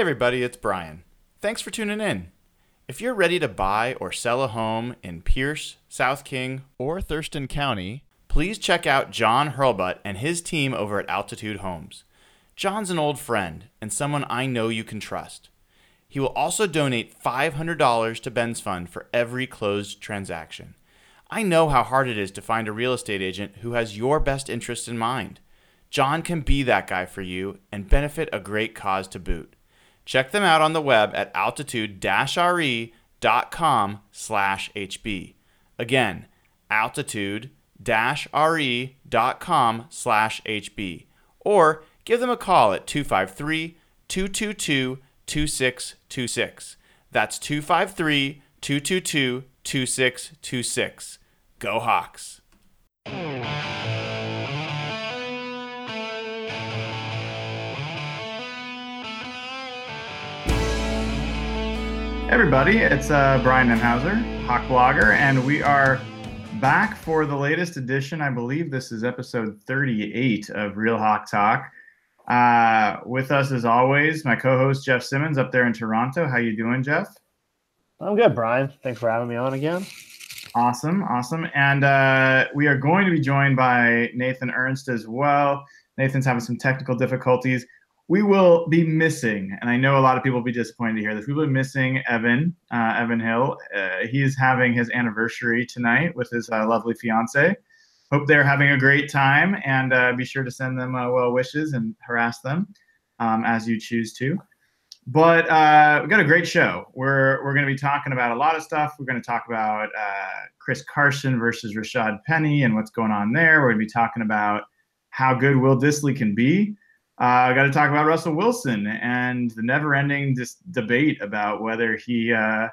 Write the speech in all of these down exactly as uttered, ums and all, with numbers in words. Hey everybody, it's Brian. Thanks for tuning in. If you're ready to buy or sell a home in Pierce, South King, or Thurston County, please check out John Hurlbut and his team over at Altitude Homes. John's an old friend and someone I know you can trust. He will also donate five hundred dollars to Ben's Fund for every closed transaction. I know how hard it is to find a real estate agent who has your best interests in mind. John can be that guy for you and benefit a great cause to boot. Check them out on the web at altitude dash r e dot com slash h b. Again, altitude dash r e dot com slash h b. Or give them a call at two five three, two two two, two six two six. That's two five three, two two two, two six two six. Go Hawks! Everybody, it's uh, Brian Enhauser, Hawk Blogger, and we are back for the latest edition. I believe this is episode thirty-eight of Real Hawk Talk. Uh, with us, as always, my co-host Jeff Simmons up there in Toronto. How you doing, Jeff? I'm good, Brian. Thanks for having me on again. Awesome, awesome. And uh, we are going to be joined by Nathan Ernst as well. Nathan's having some technical difficulties. We will be missing, and I know a lot of people will be disappointed to hear this, we will be missing Evan, uh, Evan Hill. Uh, he is having his anniversary tonight with his uh, lovely fiance. Hope they're having a great time, and uh, be sure to send them uh, well wishes and harass them um, as you choose to. But uh, we've got a great show. We're we're going to be talking about a lot of stuff. We're going to talk about uh, Chris Carson versus Rashad Penny and what's going on there. We're going to be talking about how good Will Dissly can be. I uh, got to talk about Russell Wilson and the never-ending dis- debate about whether he uh,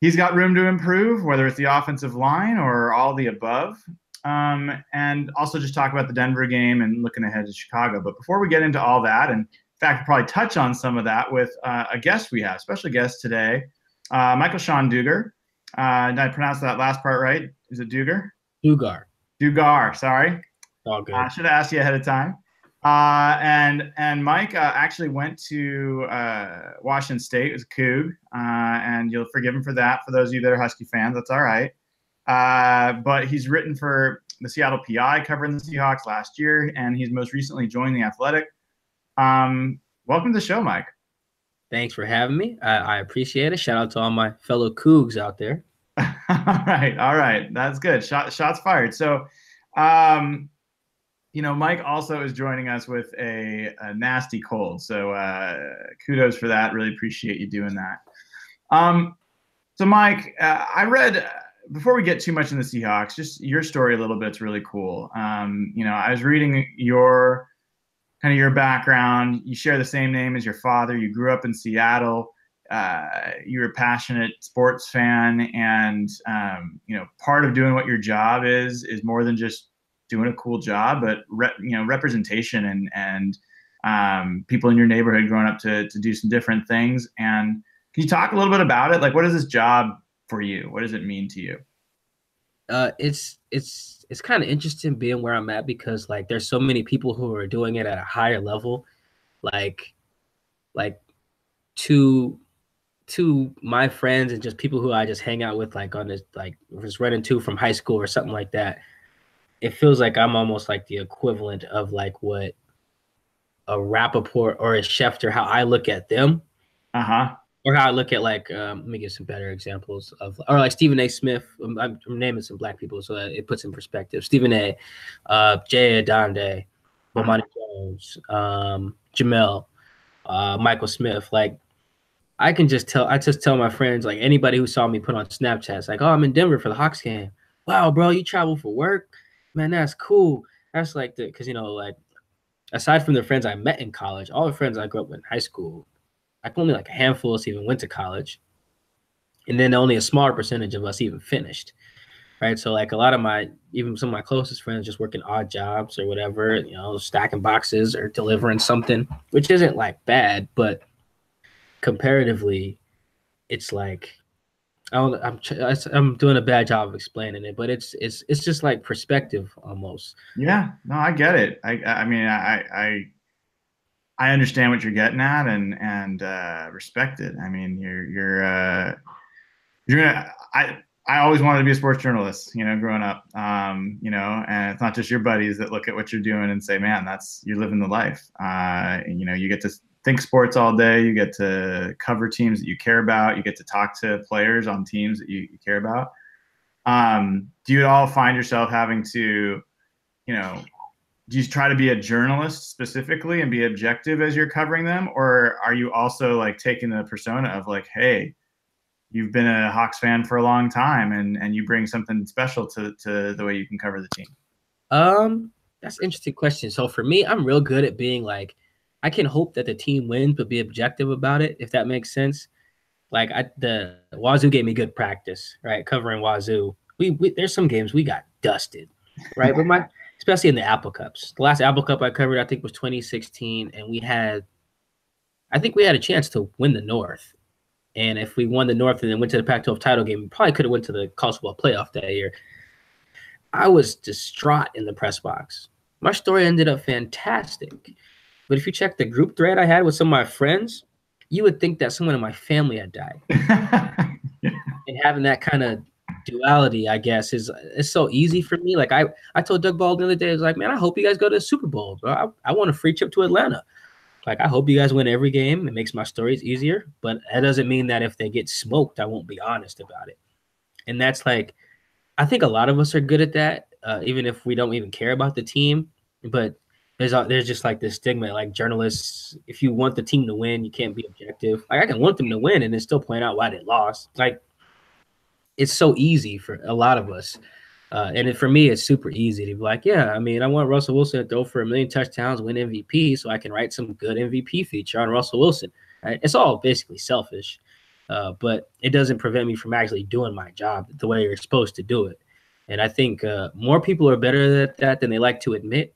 he's got room to improve, whether it's the offensive line or all the above, um, and also just talk about the Denver game and looking ahead to Chicago. But before we get into all that, and in fact, we'll probably touch on some of that with uh, a guest we have, special guest today, uh, Michael Sean Dugar. Uh, did I pronounce that last part right? Is it Dugar? Dugar. Dugar. Sorry. All good. I uh, should have asked you ahead of time. Uh, and and Mike uh, actually went to uh, Washington State. It was a Coug, uh, and you'll forgive him for that. For those of you that are Husky fans, that's all right. Uh, but he's written for the Seattle P I, covering the Seahawks last year, and he's most recently joined The Athletic. Um, welcome to the show, Mike. Thanks for having me. I, I appreciate it. Shout out to all my fellow Cougs out there. all right, all right, that's good. Shot, shots fired. So. Um, You know, Mike also is joining us with a, a nasty cold, so uh, kudos for that. Really appreciate you doing that. Um, so, Mike, uh, I read, uh, before we get too much in the Seahawks, just your story a little bit's really cool. Um, you know, I was reading your, kind of your background. You share the same name as your father. You grew up in Seattle. Uh, you were a passionate sports fan, and, um, you know, part of doing what your job is is more than just doing a cool job, but re- you know, representation and and um, people in your neighborhood growing up to to do some different things. And can you talk a little bit about it? Like, what is this job for you? What does it mean to you? Uh, it's it's it's kind of interesting being where I'm at, because like there's so many people who are doing it at a higher level. Like like to to my friends and just people who I just hang out with, like on this, like was running to from high school or something like that. It feels like I'm almost like the equivalent of like what a Rappaport or a Schefter, how I look at them. Uh-huh. Or how I look at like, um, let me give some better examples of, or like Stephen A. Smith. I'm, I'm naming some black people, so it puts in perspective. Stephen A., uh, Jay Adonde, Bomani Jones, um, Jamel, uh, Michael Smith. Like I can just tell, I just tell my friends, like anybody who saw me put on Snapchats, like, oh, I'm in Denver for the Hawks game. Wow, bro, you travel for work? Man, that's cool. That's like the, because, you know, like, aside from the friends I met in college, all the friends I grew up with in high school, like only like a handful of us even went to college. And then only a smaller percentage of us even finished, right? So like a lot of my, even some of my closest friends just working odd jobs or whatever, you know, stacking boxes or delivering something, which isn't like bad, but comparatively, it's like, I don't, I'm I'm doing a bad job of explaining it, but it's it's it's just like perspective almost. Yeah, no, I get it. I I mean, I I I understand what you're getting at, and and uh, respect it. I mean, you're you're uh, you're gonna. I I always wanted to be a sports journalist, you know, growing up. Um, you know, and it's not just your buddies that look at what you're doing and say, "Man, that's you're living the life." Uh, and, you know, you get to think sports all day. You get to cover teams that you care about. You get to talk to players on teams that you, you care about. Um, do you at all find yourself having to, you know? Do you try to be a journalist specifically and be objective as you're covering them? Or are you also like taking the persona of like, hey, you've been a Hawks fan for a long time and, and you bring something special to, to the way you can cover the team? Um, that's an interesting question. So for me, I'm real good at being like, I can hope that the team wins, but be objective about it, if that makes sense. Like I, the Wazoo gave me good practice, right? Covering Wazoo. We, we there's some games we got dusted, right? But my, especially in the Apple Cups. The last Apple Cup I covered, I think, was twenty sixteen, and we had – I think we had a chance to win the North. And if we won the North and then went to the Pac twelve title game, we probably could have went to the college football playoff that year. I was distraught in the press box. My story ended up fantastic. But if you check the group thread I had with some of my friends, you would think that someone in my family had died. And having that kind of – duality, I guess, is it's so easy for me. Like I, I told Doug Ball the other day, I was like, man, I hope you guys go to the Super Bowl, bro. I, I want a free trip to Atlanta. Like, I hope you guys win every game. It makes my stories easier, but that doesn't mean that if they get smoked, I won't be honest about it. And that's like, I think a lot of us are good at that, uh, even if we don't even care about the team. But there's there's just like this stigma, like journalists, if you want the team to win, you can't be objective. Like I can want them to win and then still point out why they lost. Like, it's so easy for a lot of us. Uh, and it, for me, it's super easy to be like, yeah, I mean, I want Russell Wilson to throw for a million touchdowns, win M V P, so I can write some good M V P feature on Russell Wilson. Right? It's all basically selfish, uh, but it doesn't prevent me from actually doing my job the way you're supposed to do it. And I think uh, more people are better at that than they like to admit.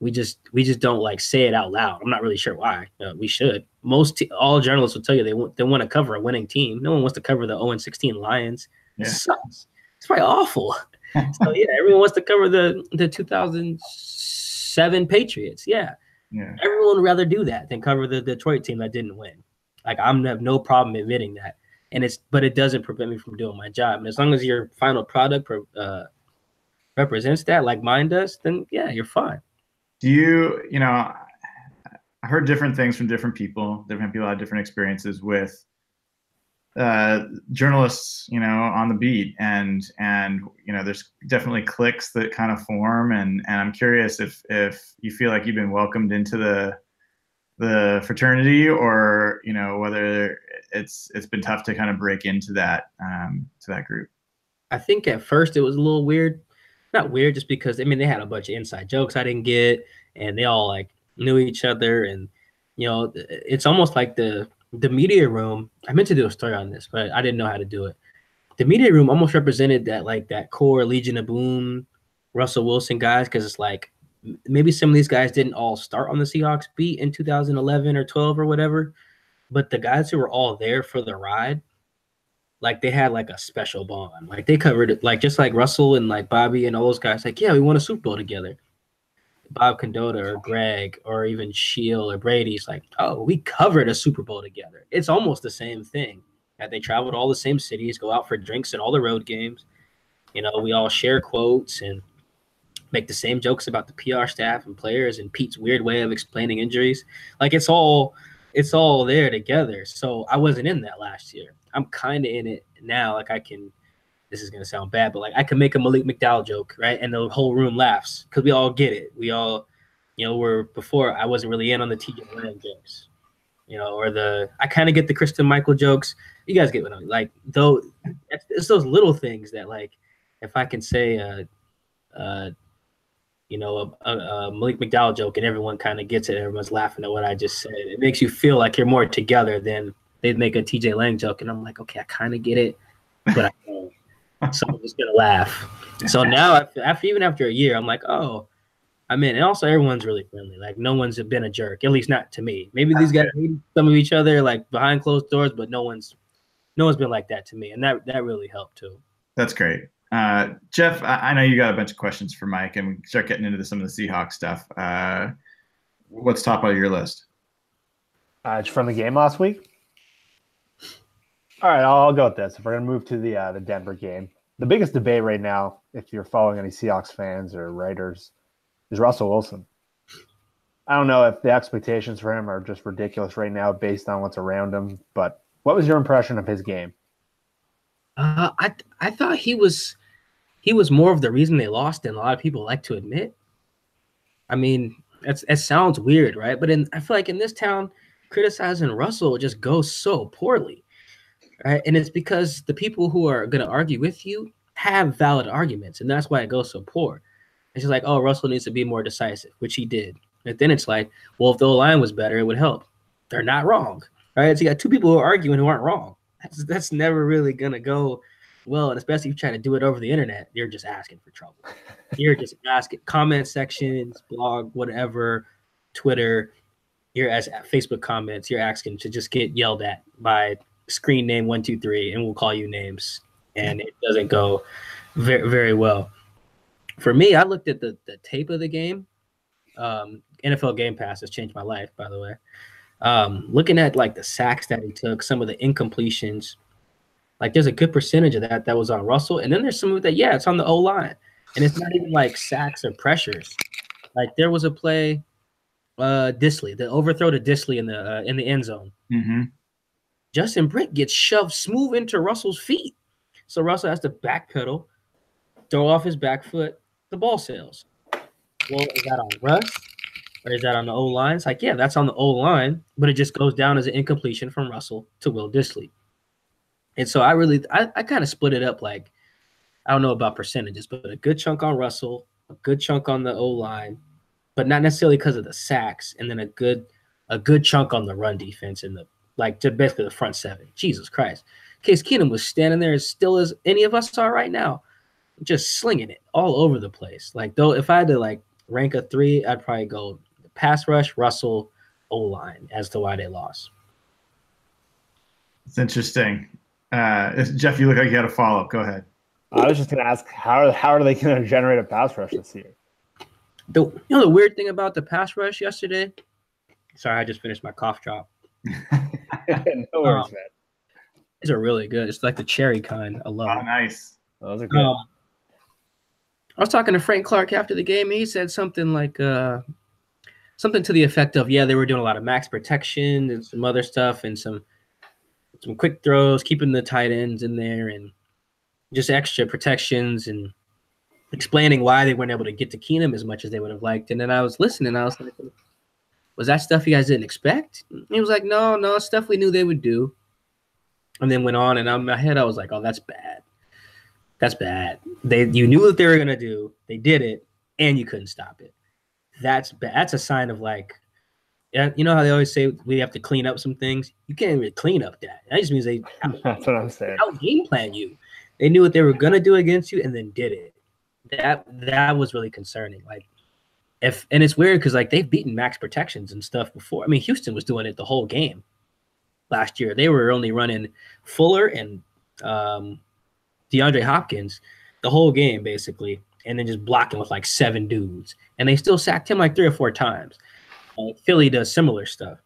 We just we just don't like say it out loud. I'm not really sure why. Uh, we should. Most te- all journalists will tell you they want they want to cover a winning team. No one wants to cover the oh and sixteen Lions. Yeah. It sucks. It's probably awful. So yeah, everyone wants to cover the the two thousand seven Patriots. Yeah. yeah, everyone would rather do that than cover the Detroit team that didn't win. Like I'm have no problem admitting that, and it's but it doesn't prevent me from doing my job. And as long as your final product uh, represents that, like mine does, then yeah, you're fine. Do you you know? I heard different things from different people. Different people had different experiences with. Uh, journalists, you know, on the beat, and and you know, there's definitely cliques that kind of form, and and I'm curious if if you feel like you've been welcomed into the the fraternity, or you know, whether it's it's been tough to kind of break into that um, to that group. I think at first it was a little weird, not weird, just because I mean they had a bunch of inside jokes I didn't get, and they all like knew each other, and you know, it's almost like the The media room, I meant to do a story on this, but I didn't know how to do it. The media room almost represented that like that core Legion of Boom, Russell Wilson guys, because it's like maybe some of these guys didn't all start on the Seahawks beat in two thousand eleven or twelve or whatever, but the guys who were all there for the ride, like they had like a special bond. Like they covered it, like just like Russell and like Bobby and all those guys, like, yeah, we won a Super Bowl together. Bob Condotta or Greg or even Shiel or Brady's like, oh, we covered a Super Bowl together. It's almost the same thing that they travel to all the same cities, go out for drinks at all the road games. You know, we all share quotes and make the same jokes about the P R staff and players and Pete's weird way of explaining injuries. Like it's all, it's all there together. So I wasn't in that last year. I'm kind of in it now. Like I can, this is going to sound bad, but like I can make a Malik McDowell joke, right? And the whole room laughs because we all get it. We all, you know, were before I wasn't really in on the T J Lamb jokes, you know, or the, I kind of get the Kristen Michael jokes. You guys get what I mean. Like though, it's those little things that like, if I can say, uh, uh, you know, a, a Malik McDowell joke and everyone kind of gets it. Everyone's laughing at what I just said. It makes you feel like you're more together than they'd make a T J Lamb joke. And I'm like, okay, I kind of get it, but I don't. Someone was gonna laugh. So now, after even after a year, I'm like, oh, I mean, and also everyone's really friendly. Like no one's been a jerk, at least not to me. Maybe these guys hate some of each other, like behind closed doors, but no one's, no one's been like that to me, and that that really helped too. That's great, uh, Jeff. I, I know you got a bunch of questions for Mike, and we start getting into the, some of the Seahawks stuff. Uh, what's top of your list? Uh, from the game last week? All right, I'll go with this. If we're going to move to the uh, the Denver game, the biggest debate right now, if you're following any Seahawks fans or writers, is Russell Wilson. I don't know if the expectations for him are just ridiculous right now based on what's around him, but what was your impression of his game? Uh, I I thought he was he was more of the reason they lost than a lot of people like to admit. I mean, that's that sounds weird, right? But in, I feel like in this town, criticizing Russell just goes so poorly. Right? And it's because the people who are going to argue with you have valid arguments, and that's why it goes so poor. It's just like, oh, Russell needs to be more decisive, which he did. And then it's like, well, if the O-line was better, it would help. They're not wrong. Right? So you got two people who are arguing who aren't wrong. That's, that's never really going to go well, and especially if you try to do it over the internet, you're just asking for trouble. You're just asking comment sections, blog, whatever, Twitter, you're as Facebook comments, you're asking to just get yelled at by screen name one two three, and we'll call you names, and it doesn't go very very well. For me, I looked at the the tape of the game. Um, N F L Game Pass has changed my life, by the way. Um, looking at like the sacks that he took, some of the incompletions, like there's a good percentage of that that was on Russell, and then there's some of that, yeah, it's on the O line, and it's not even like sacks or pressures. Like there was a play, uh, Disley, the overthrow to Disley in the uh, in the end zone. Mm-hmm. Justin Britt gets shoved smooth into Russell's feet. So Russell has to backpedal, throw off his back foot, the ball sails. Well, is that on Russ or is that on the O-line? It's like, yeah, that's on the O-line, but it just goes down as an incompletion from Russell to Will Disley. And so I really – I, I kind of split it up like – I don't know about percentages, but a good chunk on Russell, a good chunk on the O-line, but not necessarily because of the sacks, and then a good a good chunk on the run defense and the – like to basically the front seven. Jesus Christ. Case Keenum was standing there as still as any of us are right now, just slinging it all over the place. Like, though, if I had to like rank a three, I'd probably go pass rush, Russell, O-line as to why they lost. It's interesting. Uh, Jeff, you look like you had a follow-up. Go ahead. I was just going to ask, how, how are they going to generate a pass rush this year? The, you know the weird thing about the pass rush yesterday? Sorry, I just finished my cough drop. no worries, um, man. These are really good. It's like the cherry kind. I love. Oh, it. Nice. Those are good. Um, I was talking to Frank Clark after the game, and he said something like, uh, something to the effect of, "Yeah, they were doing a lot of max protection and some other stuff, and some some quick throws, keeping the tight ends in there, and just extra protections, and explaining why they weren't able to get to Keenum as much as they would have liked." And then I was listening. I was like, was that stuff you guys didn't expect? And he was like, no, no, stuff we knew they would do. And then went on, and in my head I was like, oh, that's bad. That's bad. They, you knew what they were going to do. They did it, and you couldn't stop it. That's bad. That's a sign of like, you know how they always say we have to clean up some things? You can't even clean up that. That just means they out- that's what I'm saying. Out game plan you. They knew what they were going to do against you and then did it. That that was really concerning. Like, If, and it's weird because, like, they've beaten max protections and stuff before. I mean, Houston was doing it the whole game last year. They were only running Fuller and um, DeAndre Hopkins the whole game, basically, and then just blocking with, like, seven dudes. And they still sacked him, like, three or four times. Uh, Philly does similar stuff.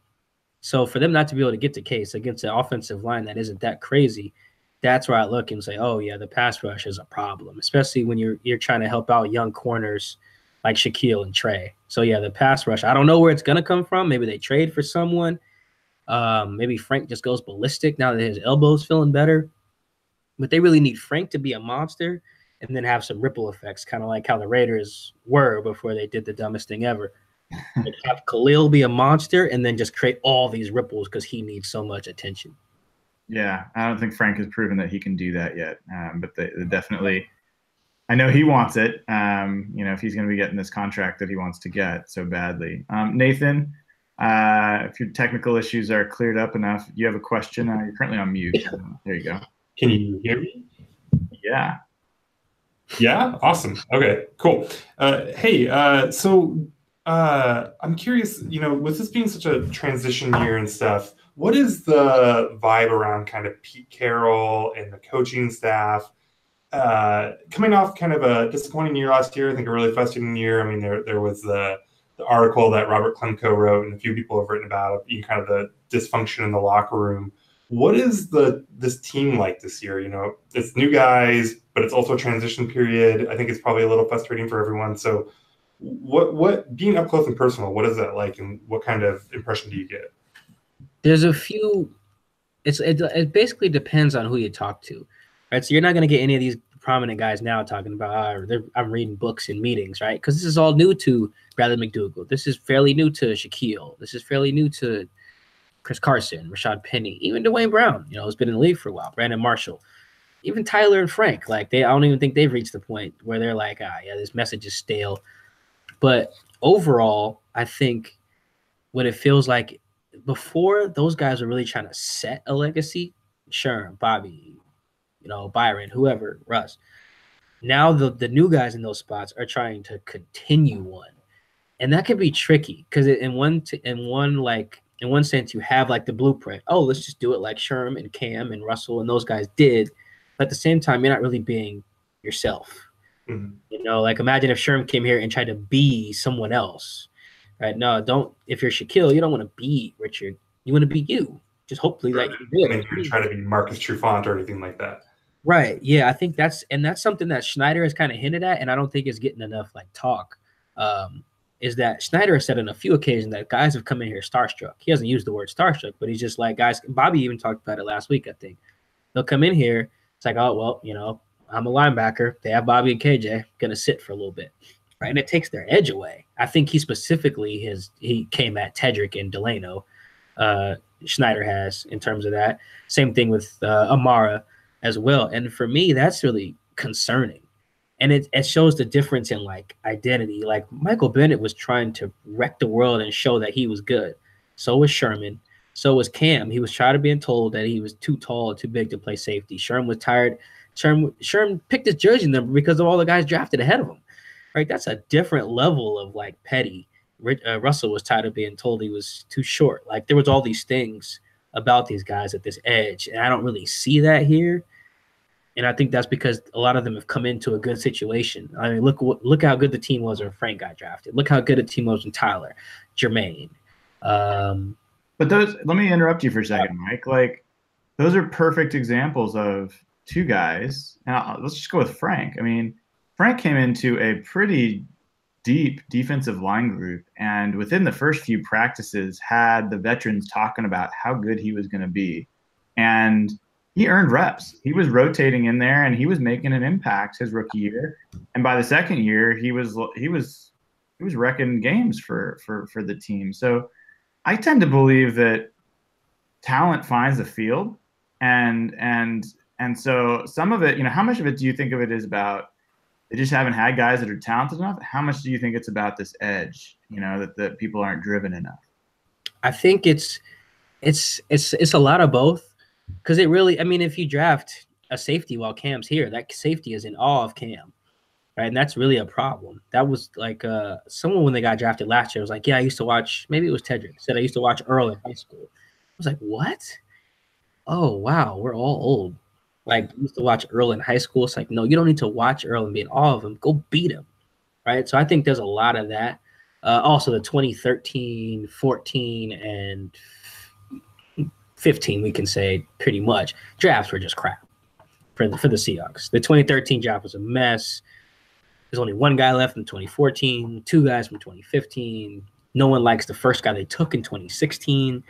So for them not to be able to get the case against an offensive line that isn't that crazy, that's where I look and say, oh, yeah, the pass rush is a problem, especially when you're you're trying to help out young corners like Shaquille and Trey. So, yeah, the pass rush, I don't know where it's going to come from. Maybe they trade for someone. Um, maybe Frank just goes ballistic now that his elbow's feeling better. But they really need Frank to be a monster and then have some ripple effects, kind of like how the Raiders were before they did the dumbest thing ever. Like have Khalil be a monster and then just create all these ripples because he needs so much attention. Yeah, I don't think Frank has proven that he can do that yet. Um, but they, they definitely – I know he wants it, um, you know, if he's going to be getting this contract that he wants to get so badly. Um, Nathan, uh, if your technical issues are cleared up enough, you have a question. Uh, you're currently on mute. So there you go. Can you hear me? Yeah. Yeah? Awesome. Okay, cool. Uh, hey, uh, so uh, I'm curious, you know, with this being such a transition year and stuff, what is the vibe around kind of Pete Carroll and the coaching staff? Uh, coming off kind of a disappointing year last year, I think a really frustrating year. I mean, there there was the, the article that Robert Klemko wrote and a few people have written about, you know, kind of the dysfunction in the locker room. What is the this team like this year? You know, it's new guys, but it's also a transition period. I think it's probably a little frustrating for everyone. So what what being up close and personal, what is that like, and what kind of impression do you get? There's a few. It's it, it basically depends on who you talk to, right? So you're not going to get any of these prominent guys now talking about oh, I'm reading books in meetings, right? Because this is all new to Bradley McDougal. This is fairly new to Shaquille. This is fairly new to Chris Carson, Rashad Penny, even Dwayne Brown, you know, who's been in the league for a while, Brandon Marshall, even Tyler and Frank. Like, they, I don't even think they've reached the point where they're like, ah, yeah, this message is stale. But overall, I think what it feels like before, those guys were really trying to set a legacy. Sherm, Bobby, you know, Byron, whoever, Russ. Now the, the new guys in those spots are trying to continue one. And that can be tricky because in one, t- in one, like, in one sense, you have like the blueprint. Oh, let's just do it like Sherm and Cam and Russell and those guys did. But at the same time, you're not really being yourself. Mm-hmm. You know, like imagine if Sherm came here and tried to be someone else, right? No, don't. If you're Shaquille, you don't want to be Richard. You want to be you. Just hopefully, right. like you did. You're trying to be Marcus Trufant or anything like that. Right. Yeah, I think that's and that's something that Schneider has kind of hinted at, and I don't think it's getting enough like talk. Um, is that Schneider has said on a few occasions that guys have come in here starstruck. He hasn't used the word starstruck, but he's just like, guys, Bobby even talked about it last week, I think. They'll come in here, it's like, oh, well, you know, I'm a linebacker. They have Bobby and K J, going to sit for a little bit, right? And it takes their edge away. I think he specifically has, he came at Tedrick and Delano, uh, Schneider has in terms of that. Same thing with uh, Amara as well. And for me, that's really concerning. And it, it shows the difference in, like, identity. Like, Michael Bennett was trying to wreck the world and show that he was good. So was Sherman. So was Cam. He was tired of being told that he was too tall, too big to play safety. Sherm was tired. Sherm, Sherm picked his jersey number because of all the guys drafted ahead of him. Right? That's a different level of, like, petty. Uh, Russell was tired of being told he was too short. Like, there was all these things about these guys at this edge, and I don't really see that here. And I think that's because a lot of them have come into a good situation. I mean, look look how good the team was when Frank got drafted. Look how good the team was when Tyler, Jermaine. Um, but those, let me interrupt you for a second, Mike. Like, those are perfect examples of two guys. Now, let's just go with Frank. I mean, Frank came into a pretty deep defensive line group, and within the first few practices had the veterans talking about how good he was going to be. And he earned reps. He was rotating in there, and he was making an impact his rookie year. And by the second year, he was he was he was wrecking games for for for the team. So I tend to believe that talent finds the field, and and and so some of it, you know, how much of it do you think of it is about they just haven't had guys that are talented enough? How much do you think it's about this edge, you know, that that people aren't driven enough? I think it's it's it's it's a lot of both. Because it really, I mean, if you draft a safety while Cam's here, that safety is in awe of Cam, right? And that's really a problem. That was like uh, someone when they got drafted last year was like, yeah, I used to watch, maybe it was Tedrick, said I used to watch Earl in high school. I was like, what? Oh, wow, we're all old. Like, I used to watch Earl in high school. It's like, no, you don't need to watch Earl and be in awe of him. Go beat him, right? So I think there's a lot of that. Uh, also, the twenty thirteen, fourteen, and fifteen, we can say pretty much drafts were just crap for the, for the Seahawks. The twenty thirteen draft was a mess. There's only one guy left from twenty fourteen, two guys from twenty fifteen. No one likes the first guy they took in twenty sixteen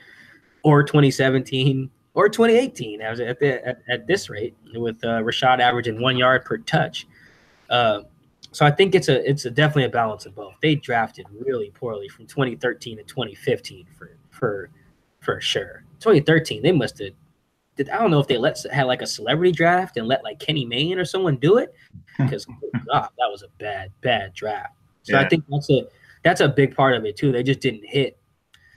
or twenty seventeen or twenty eighteen. I was at, the, at, at this rate with uh, Rashad averaging one yard per touch. Uh, so I think it's a it's a definitely a balance of both. They drafted really poorly from twenty thirteen to twenty fifteen for for for sure. twenty thirteen, they must have did. I don't know if they let had like a celebrity draft and let like Kenny Mayne or someone do it, because oh God, that was a bad, bad draft. So yeah. I think that's a that's a big part of it too. They just didn't hit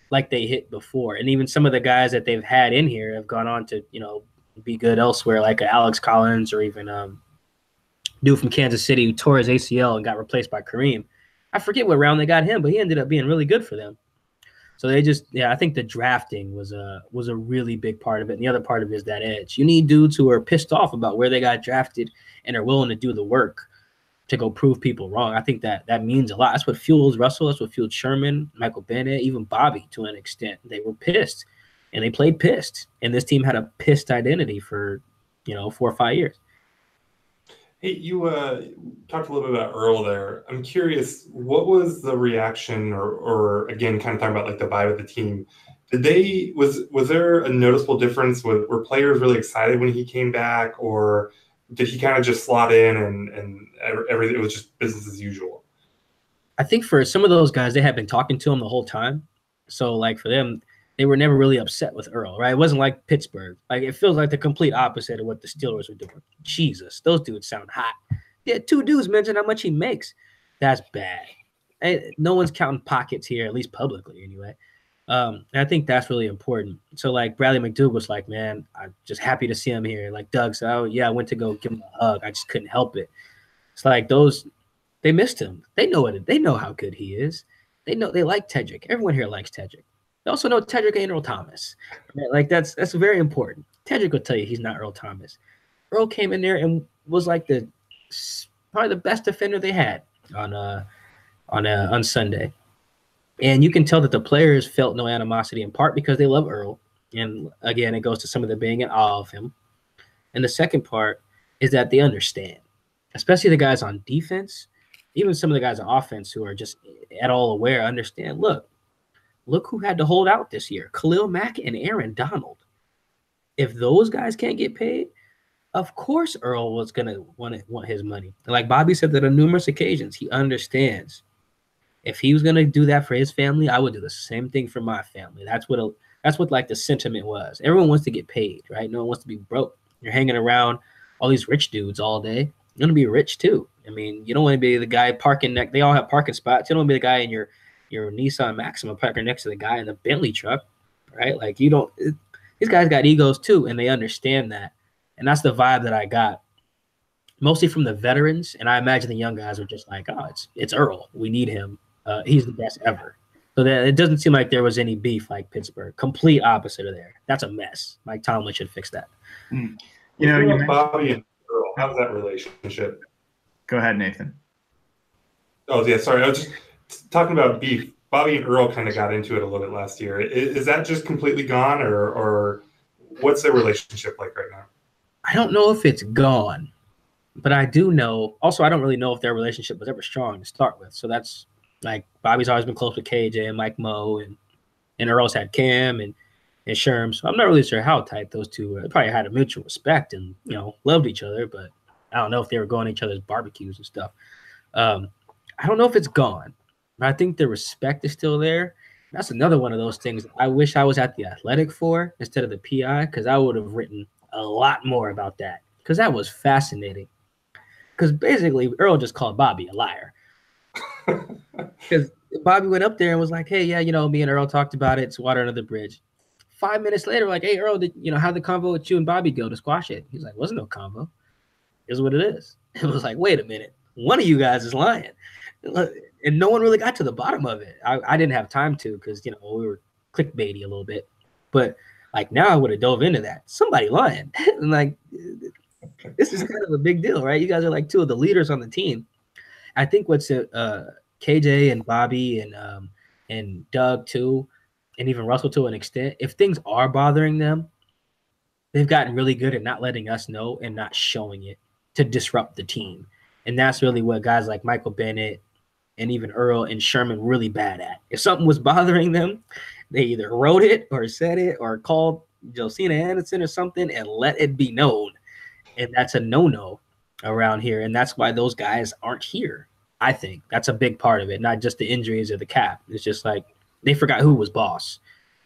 like they hit before, and even some of the guys that they've had in here have gone on to, you know, be good elsewhere, like Alex Collins or even um, dude from Kansas City who tore his A C L and got replaced by Kareem. I forget what round they got him, but he ended up being really good for them. So they just, yeah, I think the drafting was a was a really big part of it. And the other part of it is that edge. You need dudes who are pissed off about where they got drafted and are willing to do the work to go prove people wrong. I think that that means a lot. That's what fuels Russell. That's what fueled Sherman, Michael Bennett, even Bobby to an extent. They were pissed and they played pissed. And this team had a pissed identity for, you know, four or five years. Hey, you uh, talked a little bit about Earl there. I'm curious, what was the reaction, or, or again, kind of talking about like the vibe of the team? Did they was was there a noticeable difference? Were, were players really excited when he came back, or did he kind of just slot in and and everything? It was just business as usual. I think for some of those guys, they had been talking to him the whole time. So like for them, they were never really upset with Earl, right? It wasn't like Pittsburgh. Like it feels like the complete opposite of what the Steelers were doing. Jesus, those dudes sound hot. Yeah, two dudes mentioned how much he makes. That's bad. And no one's counting pockets here, at least publicly anyway. Um, and I think that's really important. So like Bradley McDougall was like, man, I'm just happy to see him here. Like Doug said, oh yeah, I went to go give him a hug. I just couldn't help it. It's like those, they missed him. They know it. They know how good he is. They know they like Tedrick. Everyone here likes Tedrick. They also know Tedrick ain't Earl Thomas. Like that's that's very important. Tedrick will tell you he's not Earl Thomas. Earl came in there and was like the probably the best defender they had on uh on uh, on Sunday. And you can tell that the players felt no animosity, in part because they love Earl. And again, it goes to some of the being in awe of him. And the second part is that they understand, especially the guys on defense. Even some of the guys on offense who are just at all aware understand, look, look who had to hold out this year, Khalil Mack and Aaron Donald. If those guys can't get paid, of course Earl was going to want to want his money. And like Bobby said that on numerous occasions, he understands. If he was going to do that for his family, I would do the same thing for my family. That's what a, that's what like the sentiment was. Everyone wants to get paid, right? No one wants to be broke. You're hanging around all these rich dudes all day. You want to be rich too. I mean, you don't want to be the guy parking next. They all have parking spots. You don't want to be the guy in your your Nissan Maxima parking next to the guy in the Bentley truck, right? Like you don't. It, these guys got egos too, and they understand that. And that's the vibe that I got, mostly from the veterans. And I imagine the young guys were just like, "Oh, it's it's Earl. We need him. Uh, he's the best ever." So that it doesn't seem like there was any beef like Pittsburgh. Complete opposite of there. That's a mess. Mike Tomlin should fix that. Mm. You know, you Bobby and Earl. How's that relationship? Go ahead, Nathan. Oh, yeah, sorry. I was just talking about beef. Bobby and Earl kind of got into it a little bit last year. Is, is that just completely gone, or, or what's their relationship like right now? I don't know if it's gone, but I do know. Also, I don't really know if their relationship was ever strong to start with. So that's like Bobby's always been close with K J and Mike Moe, and, and Earl's had Cam and, and Sherm. So I'm not really sure how tight those two were. They probably had a mutual respect and, you know, loved each other, but I don't know if they were going to each other's barbecues and stuff. Um, I don't know if it's gone, but I think the respect is still there. That's another one of those things I wish I was at the Athletic for instead of the P I, because I would have written a lot more about that, because that was fascinating. Because basically, Earl just called Bobby a liar. Because Bobby went up there and was like, hey, yeah, you know, me and Earl talked about it. It's water under the bridge. Five minutes later, like, hey, Earl, did, you know, how'd the convo with you and Bobby go to squash it? He's like, wasn't no convo. Is what it is. It was like, wait a minute, one of you guys is lying, and no one really got to the bottom of it. I, I didn't have time to, because you know we were clickbaity a little bit, but like now I would have dove into that. Somebody lying, and like this is kind of a big deal, right? You guys are like two of the leaders on the team. I think what's uh, K J and Bobby and um, and Doug too, and even Russell to an extent. If things are bothering them, they've gotten really good at not letting us know and not showing it, to disrupt the team. And that's really what guys like Michael Bennett and even Earl and Sherman really bad at. If something was bothering them, they either wrote it or said it or called Josina Anderson or something and let it be known. And that's a no-no around here. And that's why those guys aren't here, I think. That's a big part of it, not just the injuries or the cap. It's just like they forgot who was boss.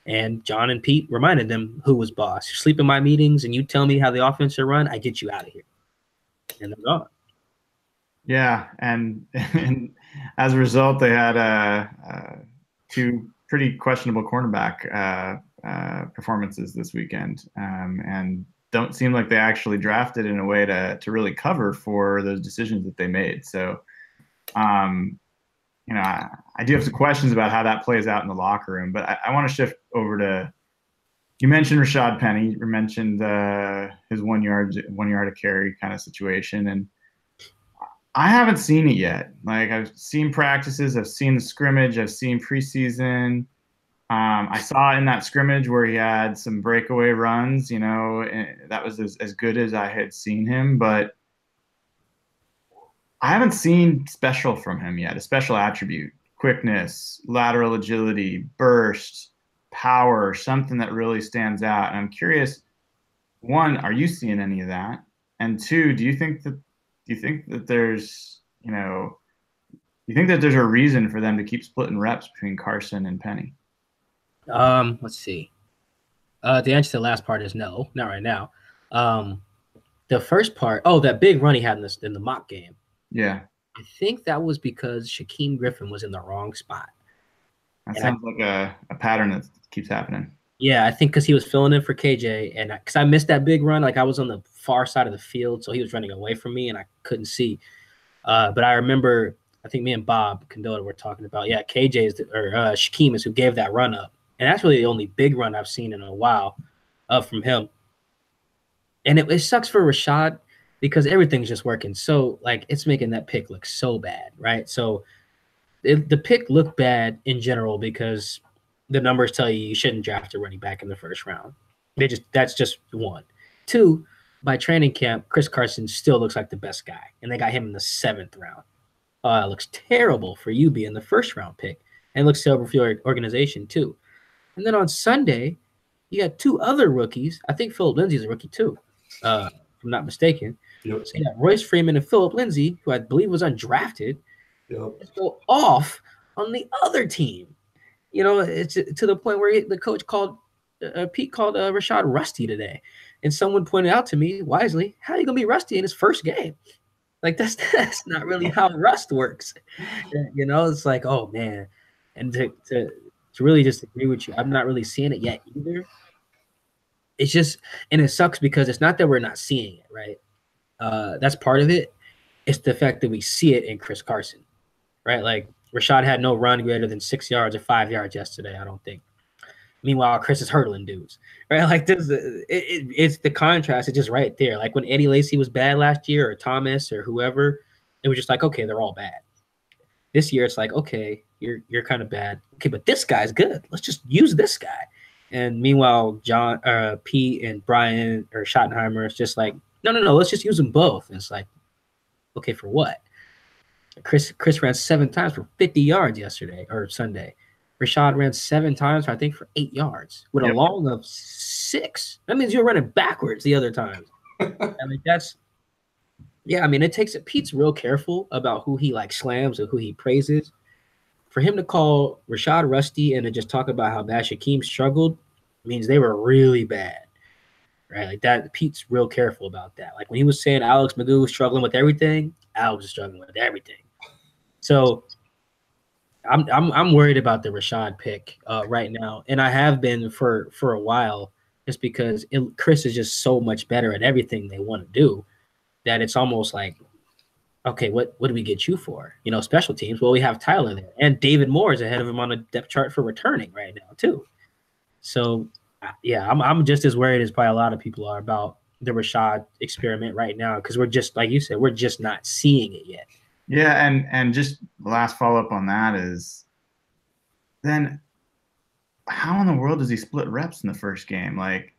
And John and Pete reminded them who was boss. You sleep in my meetings and you tell me how the offense should run, I get you out of here. And they're gone. Yeah, and, and as a result, they had uh, uh, two pretty questionable cornerback uh, uh, performances this weekend, um, and don't seem like they actually drafted in a way to to really cover for those decisions that they made. So, um, you know, I, I do have some questions about how that plays out in the locker room, but I, I want to shift over to. You mentioned Rashad Penny. You mentioned uh, his one yard, one yard of carry kind of situation, and I haven't seen it yet. Like I've seen practices, I've seen the scrimmage, I've seen preseason. Um, I saw in that scrimmage where he had some breakaway runs, you know, and that was as, as good as I had seen him, but I haven't seen special from him yet, a special attribute, quickness, lateral agility, burst, power, something that really stands out. And I'm curious, one, are you seeing any of that? And two, do you think that, do you think that there's, you know, do you think that there's a reason for them to keep splitting reps between Carson and Penny? Um, let's see. Uh, the answer to the last part is no, not right now. Um, the first part, oh, that big run he had in, this, in the mock game. Yeah. I think that was because Shaquem Griffin was in the wrong spot. That and sounds I, like a, a pattern that keeps happening. Yeah, I think because he was filling in for K J, and because I, I missed that big run, like I was on the far side of the field, so he was running away from me, and I couldn't see. Uh, but I remember, I think me and Bob Condotta were talking about, yeah, K J is the, or uh, Shaquem is who gave that run up. And that's really the only big run I've seen in a while uh, from him. And it, it sucks for Rashad because everything's just working. So, like, it's making that pick look so bad, right? So it, the pick looked bad in general because the numbers tell you you shouldn't draft a running back in the first round. They just that's just one. Two, by training camp, Chris Carson still looks like the best guy, and they got him in the seventh round. Uh, looks terrible for U B in the first-round pick, and looks terrible for your organization, too. And then on Sunday, you got two other rookies. I think Phillip Lindsay's a rookie too, uh, if I'm not mistaken. Yep. So you got Royce Freeman and Phillip Lindsay, who I believe was undrafted, yep. go off on the other team. You know, it's to the point where he, the coach called uh, Pete called uh, Rashad rusty today, and someone pointed out to me wisely, "How are you gonna be rusty in his first game? Like that's that's not really how rust works." You know, it's like, oh man, and to to. to really just agree with you, I'm not really seeing it yet either. It's just, and it sucks because it's not that we're not seeing it, right? Uh, that's part of it. It's the fact that we see it in Chris Carson, right? Like Rashad had no run greater than six yards or five yards yesterday, I don't think. Meanwhile, Chris is hurdling dudes, right? Like this, it, it, it's the contrast. It's just right there. Like when Eddie Lacy was bad last year or Thomas or whoever, it was just like, okay, they're all bad. This year, it's like, okay, you're you're kind of bad. Okay, but this guy's good. Let's just use this guy. And meanwhile, John, uh, Pete and Brian or Schottenheimer is just like, no, no, no, let's just use them both. And it's like, okay, for what? Chris Chris ran seven times for fifty yards yesterday or Sunday. Rashad ran seven times, for, I think, for eight yards with yep. a long of six. That means you're running backwards the other times. I mean, that's. Yeah, I mean, it takes it. Pete's real careful about who he like slams and who he praises. For him to call Rashad rusty and to just talk about how bad Shaquem struggled means they were really bad, right? Like that, Pete's real careful about that. Like when he was saying Alex Magoo was struggling with everything, Alex was struggling with everything. So I'm I'm I'm worried about the Rashad pick uh, right now, and I have been for for a while, just because it, Chris is just so much better at everything they want to do. That it's almost like, okay, what, what do we get you for? You know, special teams. Well, we have Tyler there. And David Moore is ahead of him on the depth chart for returning right now, too. So, yeah, I'm I'm just as worried as probably a lot of people are about the Rashad experiment right now because we're just, like you said, we're just not seeing it yet. Yeah, and, and just the last follow-up on that is then how in the world does he split reps in the first game? Like,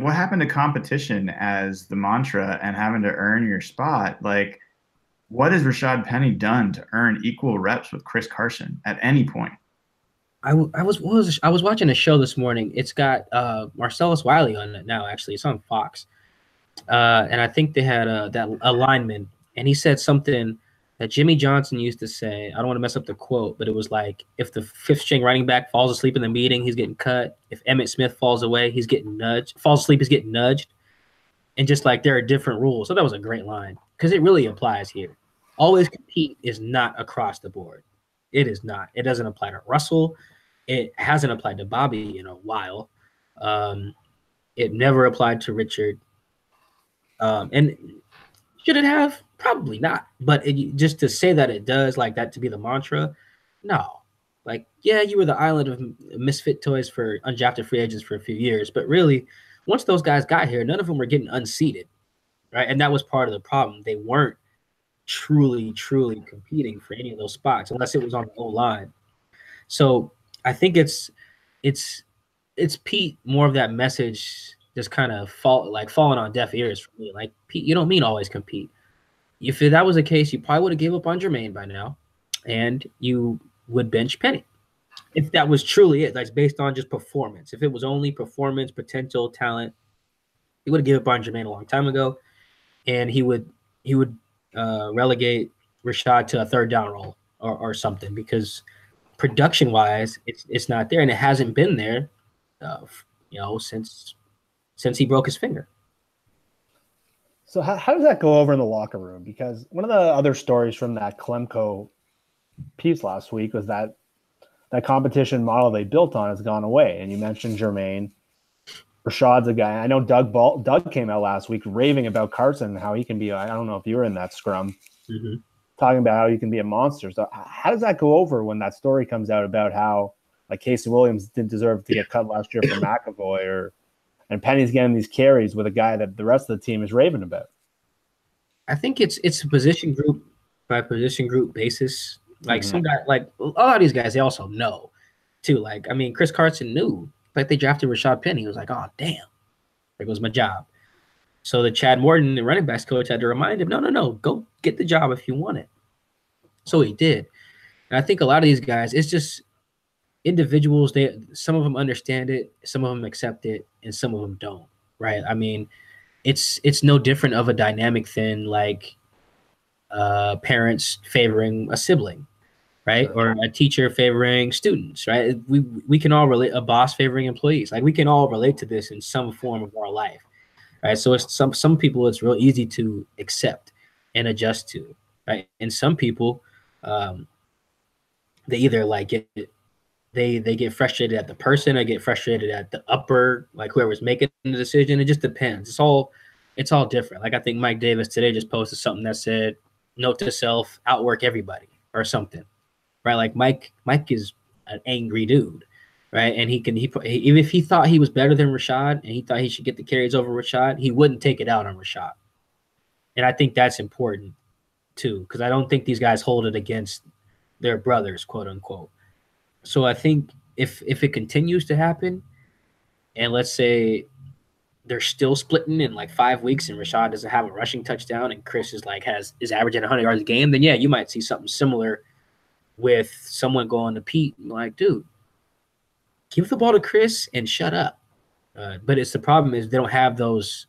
what happened to competition as the mantra and having to earn your spot? Like, what has Rashad Penny done to earn equal reps with Chris Carson at any point? I, I was, what was I was watching a show this morning. It's got uh, Marcellus Wiley on it now. Actually, it's on Fox, uh, and I think they had a, that a lineman, and he said something that Jimmy Johnson used to say. I don't want to mess up the quote, but it was like, if the fifth string running back falls asleep in the meeting, he's getting cut. If Emmitt Smith falls away, he's getting nudged. Falls asleep, he's getting nudged. And just like there are different rules. So that was a great line because it really applies here. Always compete is not across the board. It is not. It doesn't apply to Russell. It hasn't applied to Bobby in a while. Um, it never applied to Richard. Um, and should it have? Probably not, but it, just to say that it does, like that to be the mantra, no. Like, yeah, you were the island of misfit toys for undrafted free agents for a few years, but really, once those guys got here, none of them were getting unseated, right? And that was part of the problem. They weren't truly, truly competing for any of those spots unless it was on the O-line. So I think it's it's it's Pete more of that message just kind of fall like falling on deaf ears for me. Like, Pete, you don't mean always compete. If that was the case, you probably would have gave up on Jermaine by now, and you would bench Penny. If that was truly it, like based on just performance, if it was only performance, potential, talent, he would have given up on Jermaine a long time ago, and he would he would uh, relegate Rashad to a third down role or, or something, because production-wise, it's it's not there, and it hasn't been there, uh, you know, since since he broke his finger. So how, how does that go over in the locker room? Because one of the other stories from that Klemko piece last week was that that competition model they built on has gone away. And you mentioned Jermaine. Rashad's a guy. I know Doug Ball, Doug came out last week raving about Carson, how he can be, I don't know if you were in that scrum, mm-hmm. talking about how you can be a monster. So how does that go over when that story comes out about how, like, Casey Williams didn't deserve to get cut last year for McAvoy, or and Penny's getting these carries with a guy that the rest of the team is raving about? I think it's it's a position group by position group basis. Like, mm-hmm. some guy, like a lot of these guys, they also know too. Like, I mean, Chris Carson knew. Like, they drafted Rashad Penny. He was like, oh, damn, there goes my job. So the Chad Morton, the running backs coach, had to remind him, no, no, no, go get the job if you want it. So he did. And I think a lot of these guys, it's just individuals. They some of them understand it, some of them accept it, and some of them don't, right? I mean, it's it's no different of a dynamic than, like, uh, parents favoring a sibling. Right. Or a teacher favoring students. Right. We we can all relate, a boss favoring employees. Like, we can all relate to this in some form of our life. Right. So it's some some people it's real easy to accept and adjust to. Right. And some people, um, they either like get they they get frustrated at the person or get frustrated at the upper, like whoever's making the decision. It just depends. It's all it's all different. Like, I think Mike Davis today just posted something that said, note to self, outwork everybody or something. Right, like Mike. Mike is an angry dude, right? And he can he even if he thought he was better than Rashad and he thought he should get the carries over Rashad, he wouldn't take it out on Rashad. And I think that's important too, because I don't think these guys hold it against their brothers, quote unquote. So I think if if it continues to happen, and let's say they're still splitting in like five weeks, and Rashad doesn't have a rushing touchdown, and Chris is like has is averaging one hundred yards a game, then yeah, you might see something similar. With someone going to Pete and like, dude, give the ball to Chris and shut up. Uh, but it's the problem is they don't have those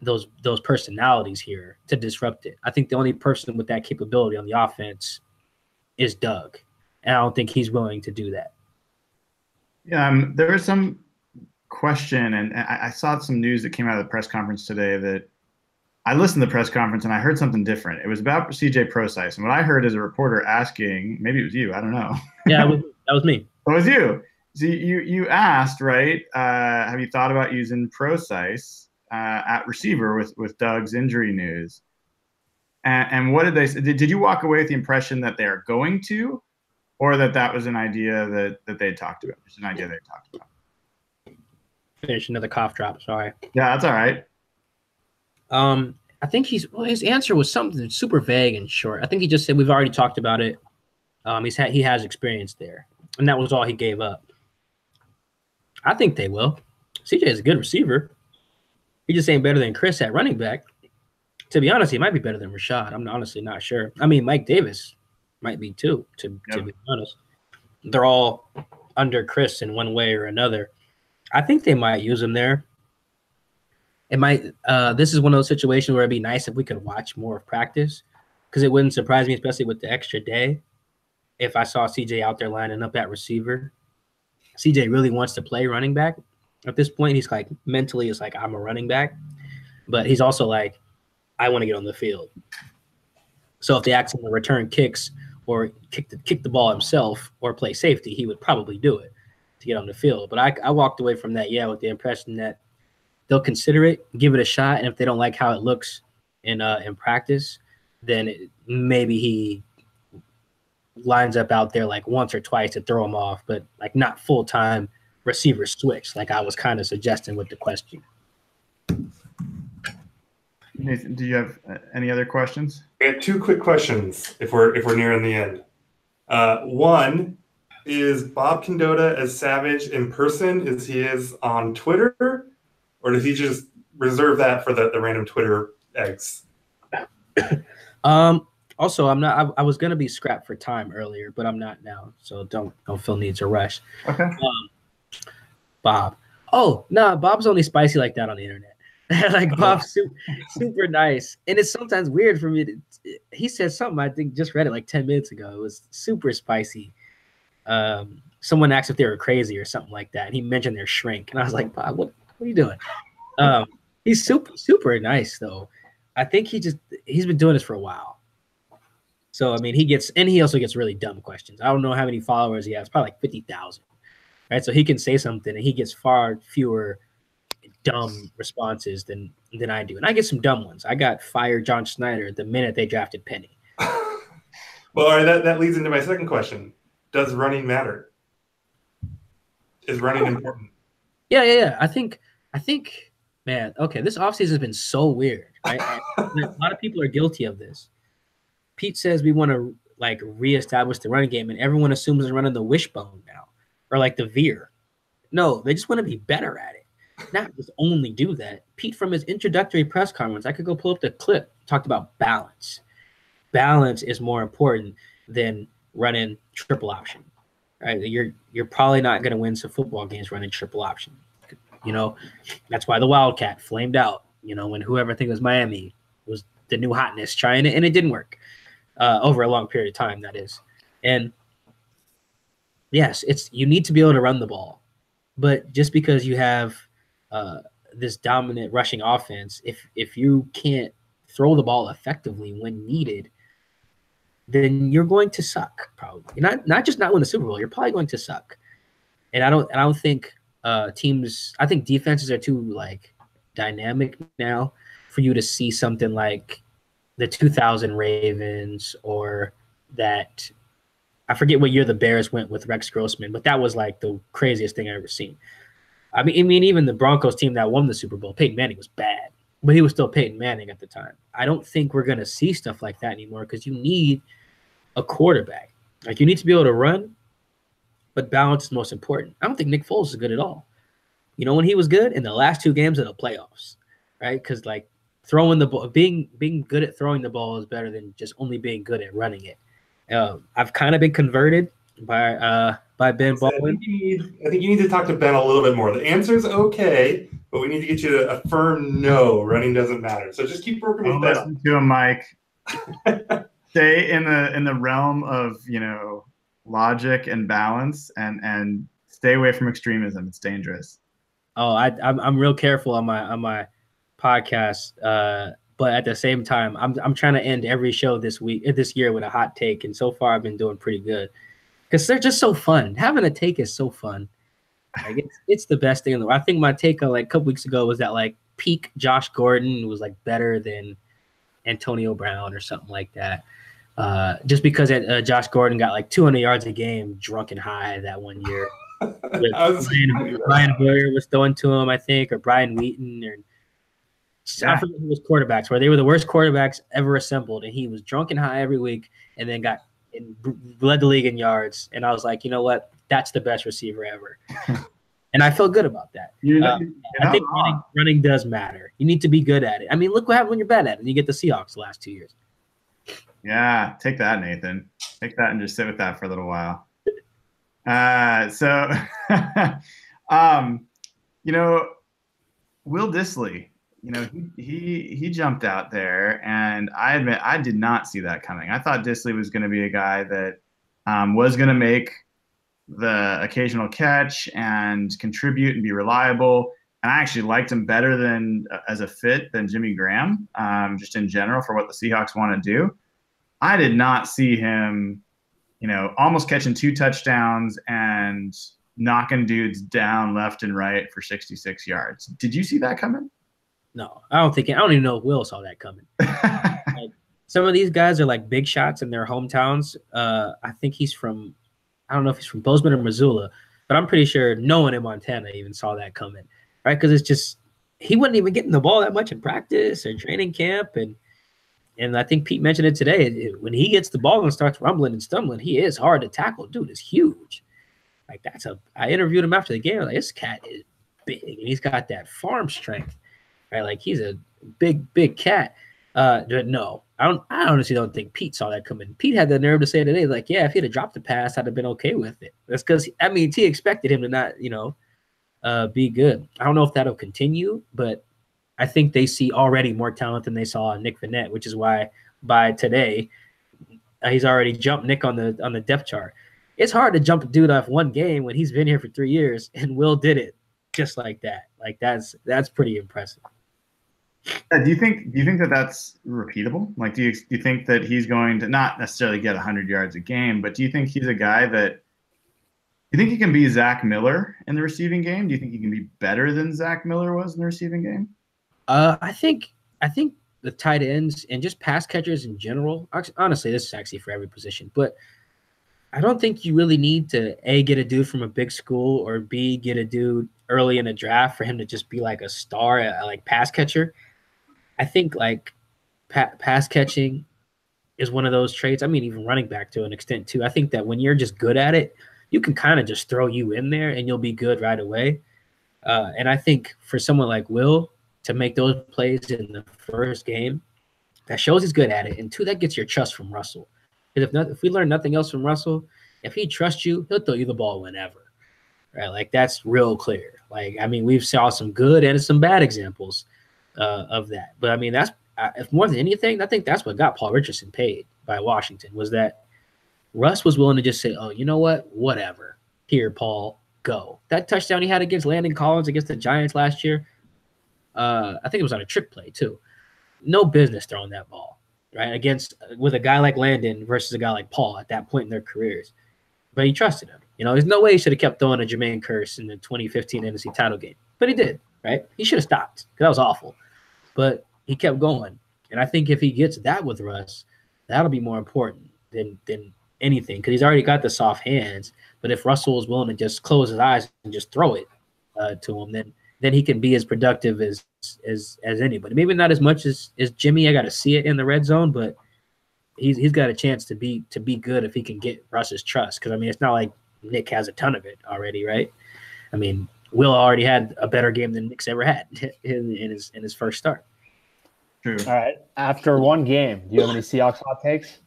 those those personalities here to disrupt it. I think the only person with that capability on the offense is Doug, and I don't think he's willing to do that. Yeah, um, there was some question, and I, I saw some news that came out of the press conference today that I listened to the press conference and I heard something different. It was about C J Procyse. And what I heard is a reporter asking, maybe it was you, I don't know. Yeah, that was, that was me. That was you. So you you asked, right, uh, have you thought about using Procyse uh, at receiver with, with Doug's injury news? And, and what did they say? Did, did you walk away with the impression that they're going to, or that that was an idea that, that they talked about? It's an idea they talked about. Finish another cough drop, sorry. Yeah, that's all right. Um, I think he's well, his answer was something super vague and short. I think he just said we've already talked about it. Um, he's had he has experience there, and that was all he gave up. I think they will. C J is a good receiver. He just ain't better than Chris at running back. To be honest, he might be better than Rashad. I'm honestly not sure. I mean, Mike Davis might be too. To yep. to be honest, they're all under Chris in one way or another. I think they might use him there. It might. Uh, this is one of those situations where it'd be nice if we could watch more of practice, because it wouldn't surprise me, especially with the extra day, if I saw C J out there lining up at receiver. C J really wants to play running back. At this point, he's like mentally, it's like I'm a running back, but he's also like, I want to get on the field. So if they asked him to return kicks or kick the kick the ball himself or play safety, he would probably do it to get on the field. But I, I walked away from that, yeah, with the impression that they'll consider it, give it a shot, and if they don't like how it looks in uh, in practice, then it, maybe he lines up out there like once or twice to throw him off, but like not full-time receiver switch, like I was kind of suggesting with the question. Nathan, do you have any other questions? I have two quick questions if we're if we're nearing the end. Uh, one, is Bob Condotta as savage in person as he is on Twitter? Or does he just reserve that for the, the random Twitter eggs? Um, also, I'm not. I, I was gonna be scrapped for time earlier, but I'm not now. So don't don't feel need to rush. Okay. Um, Bob. Oh no, nah, Bob's only spicy like that on the internet. Like Bob's super, super nice, and it's sometimes weird for me. To, he said something I think just read it like ten minutes ago. It was super spicy. Um, someone asked if they were crazy or something like that, and he mentioned their shrink, and I was like, Bob, what what are you doing? Um, he's super super nice though. I think he just he's been doing this for a while. So I mean, he gets and he also gets really dumb questions. I don't know how many followers he has, probably like fifty thousand, right? So he can say something and he gets far fewer dumb responses than than I do, and I get some dumb ones. I got fired John Schneider the minute they drafted Penny. Well, all right, that that leads into my second question: does running matter? Is running oh. important? Yeah, yeah, yeah. I think I think man, okay, this offseason has been so weird. Right? A lot of people are guilty of this. Pete says we want to like reestablish the running game, and everyone assumes they're running the wishbone now, or like the veer. No, they just want to be better at it, not just only do that. Pete, from his introductory press conference, I could go pull up the clip, talked about balance. Balance is more important than running triple option. Right? You're you're probably not going to win some football games running triple option. You know, that's why the Wildcat flamed out. You know, when whoever I think it was Miami was the new hotness trying it, and it didn't work uh, over a long period of time, that is. And yes, it's you need to be able to run the ball, but just because you have uh, this dominant rushing offense, if if you can't throw the ball effectively when needed, then you're going to suck probably. Not not just not win the Super Bowl, you're probably going to suck. And I don't and I don't think uh, teams. I think defenses are too like. dynamic now for you to see something like the two thousand Ravens or that I forget what year the Bears went with Rex Grossman, but that was like the craziest thing I ever seen. I mean, I mean, even the Broncos team that won the Super Bowl, Peyton Manning was bad, but he was still Peyton Manning at the time. I don't think we're going to see stuff like that anymore because you need a quarterback. Like you need to be able to run, but balance is most important. I don't think Nick Foles is good at all. You know when he was good? In the last two games of the playoffs, right? Because like throwing the ball, being being good at throwing the ball is better than just only being good at running it. Um, I've kind of been converted by uh, by Ben Baldwin. I think, need, I think you need to talk to Ben a little bit more. The answer's okay, but we need to get you to affirm no, running doesn't matter. So just keep working with Ben. Listen to him, Mike. Stay in the in the realm of you know logic and balance, and and stay away from extremism. It's dangerous. Oh, I, I'm I'm real careful on my on my podcast, uh, but at the same time, I'm I'm trying to end every show this week this year with a hot take, and so far I've been doing pretty good because they're just so fun. Having a take is so fun. Like it's it's the best thing in the world. I think my take on like a couple weeks ago was that like peak Josh Gordon was like better than Antonio Brown or something like that, uh, just because uh, Josh Gordon got like two hundred yards a game, drunk and high that one year. Brian Hoyer was throwing to him, I think, or Brian Wheaton, or yeah. I forget who was quarterbacks, where they were the worst quarterbacks ever assembled, and he was drunk and high every week, and then got and led the league in yards. And I was like, you know what? That's the best receiver ever, and I felt good about that. You're not, you're uh, I think running, running does matter. You need to be good at it. I mean, look what happened when you're bad at it, and you get the Seahawks the last two years. Yeah, take that, Nathan. Take that and just sit with that for a little while. Uh, so, um, you know, Will Dissly, you know, he, he, he jumped out there, and I admit, I did not see that coming. I thought Dissly was going to be a guy that, um, was going to make the occasional catch and contribute and be reliable. And I actually liked him better than as a fit than Jimmy Graham, um, just in general for what the Seahawks want to do. I did not see him, you know, almost catching two touchdowns and knocking dudes down left and right for sixty-six yards. Did you see that coming? No, I don't think – I don't even know if Will saw that coming. Like, some of these guys are like big shots in their hometowns. Uh, I think he's from – I don't know if he's from Bozeman or Missoula, but I'm pretty sure no one in Montana even saw that coming, right? Because it's just – he wasn't even getting the ball that much in practice or training camp, and – And I think Pete mentioned it today. When he gets the ball and starts rumbling and stumbling, he is hard to tackle. Dude is huge. Like that's a. I interviewed him after the game. Like, this cat is big, and he's got that farm strength, right? Like he's a big, big cat. Uh, but no, I don't. I honestly don't think Pete saw that coming. Pete had the nerve to say today, like, "Yeah, if he'd have dropped the pass, I'd have been okay with it." That's because that means he expected him to not, you know, uh, be good. I don't know if that'll continue, but I think they see already more talent than they saw in Nick Vannett, which is why by today he's already jumped Nick on the on the depth chart. It's hard to jump a dude off one game when he's been here for three years, and Will did it just like that. Like that's that's pretty impressive. Yeah, do you think do you think that that's repeatable? Like, do you do you think that he's going to not necessarily get one hundred yards a game, but do you think he's a guy that do you think he can be Zach Miller in the receiving game? Do you think he can be better than Zach Miller was in the receiving game? Uh, I think I think the tight ends and just pass catchers in general. Honestly, this is actually for every position, but I don't think you really need to A, get a dude from a big school, or B, get a dude early in a draft for him to just be like a star, a, like pass catcher. I think like pa- pass catching is one of those traits. I mean, even running back to an extent too. I think that when you're just good at it, you can kind of just throw you in there and you'll be good right away. Uh, and I think for someone like Will to make those plays in the first game, that shows he's good at it. And two, that gets your trust from Russell. Because if not, if we learn nothing else from Russell, if he trusts you, he'll throw you the ball whenever, right? Like that's real clear. Like I mean, we've saw some good and some bad examples uh, of that. But I mean, that's if more than anything, I think that's what got Paul Richardson paid by Washington was that Russ was willing to just say, "Oh, you know what? Whatever. Here, Paul, go." That touchdown he had against Landon Collins against the Giants last year, uh, I think it was on a trick play too. No business throwing that ball. Right, against with a guy like Landon versus a guy like Paul at that point in their careers. But he trusted him. You know, there's no way he should have kept throwing a Jermaine Kearse in the twenty fifteen N F C title game. But he did, right? He should have stopped because that was awful. But he kept going. And I think if he gets that with Russ, that'll be more important than than anything because he's already got the soft hands. But if Russell is willing to just close his eyes and just throw it uh, to him, then then he can be as productive as as as anybody. Maybe not as much as, as Jimmy. I got to see it in the red zone, but he's he's got a chance to be to be good if he can get Russ's trust. Because I mean, it's not like Nick has a ton of it already, right? I mean, Will already had a better game than Nick's ever had in, in his in his first start. True. All right. After one game, do you have any Seahawks hot takes?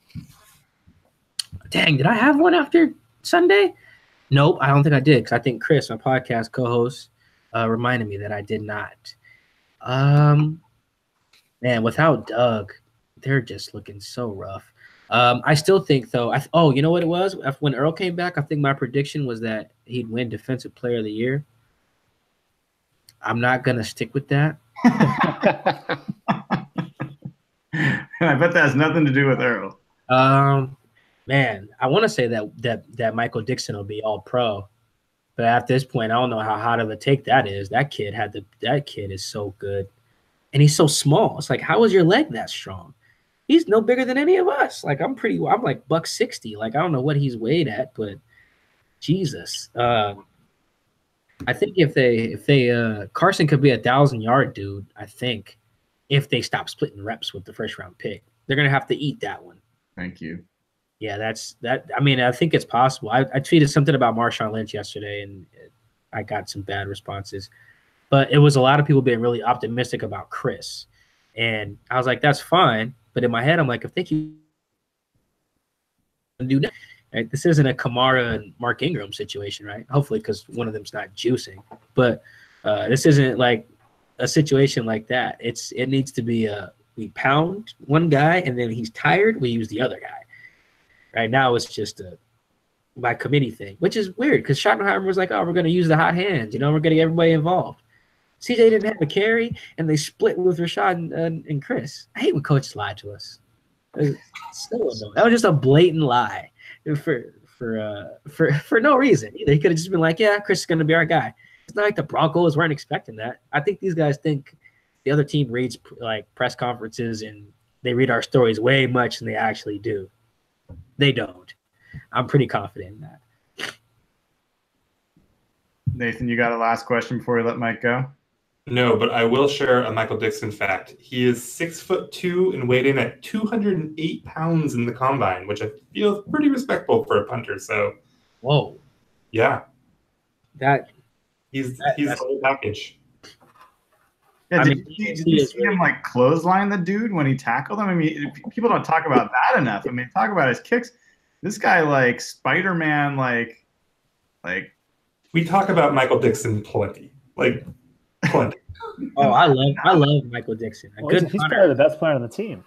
Dang, did I have one after Sunday? Nope, I don't think I did. Because I think Chris, my podcast co-host, Uh, reminded me that I did not. Um, man, without Doug, they're just looking so rough. Um, I still think, though, I th- oh, you know what it was? When Earl came back, I think my prediction was that he'd win Defensive Player of the Year. I'm not going to stick with that. I bet that has nothing to do with Earl. Um, man, I want to say that, that, that Michael Dixon will be all pro. But at this point, I don't know how hot of a take that is. That kid had the that kid is so good, and he's so small. It's like, how is your leg that strong? He's no bigger than any of us. Like I'm pretty, I'm like buck sixty. Like I don't know what he's weighed at, but Jesus, uh, I think if they if they uh, Carson could be a thousand yard dude. I think if they stop splitting reps with the first round pick, they're gonna have to eat that one. Thank you. Yeah, that's that. I mean, I think it's possible. I, I tweeted something about Marshawn Lynch yesterday, and it, I got some bad responses. But it was a lot of people being really optimistic about Chris. And I was like, that's fine. But in my head, I'm like, if they keep doing that, this isn't a Kamara and Mark Ingram situation, right? Hopefully, because one of them's not juicing. But uh, this isn't like a situation like that. It's It needs to be a we pound one guy, and then he's tired, we use the other guy. Right now, it's just a by committee thing, which is weird because Schottenheimer was like, oh, we're going to use the hot hands. You know, we're getting everybody involved. C J didn't have a carry, and they split with Rashad and, and, and Chris. I hate when coaches lie to us. It was so annoying. That was just a blatant lie for for uh, for for no reason either. He could have just been like, yeah, Chris is going to be our guy. It's not like the Broncos weren't expecting that. I think these guys think the other team reads like press conferences and they read our stories way much than they actually do. They don't. I'm pretty confident in that. Nathan, you got a last question before we let Mike go? No, but I will share a Michael Dixon fact. He is six foot two and weighed in at two hundred eight pounds in the combine, which I feel is pretty respectable for a punter. So, whoa, yeah, that he's that, he's the whole package. Yeah, did, mean, you, did you see him like clothesline the dude when he tackled him? I mean, people don't talk about that enough. I mean, talk about his kicks. This guy like Spider-Man, like like we talk about Michael Dixon plenty, like plenty. Oh, I love I love Michael Dixon. A well, good he's probably the best player on the team.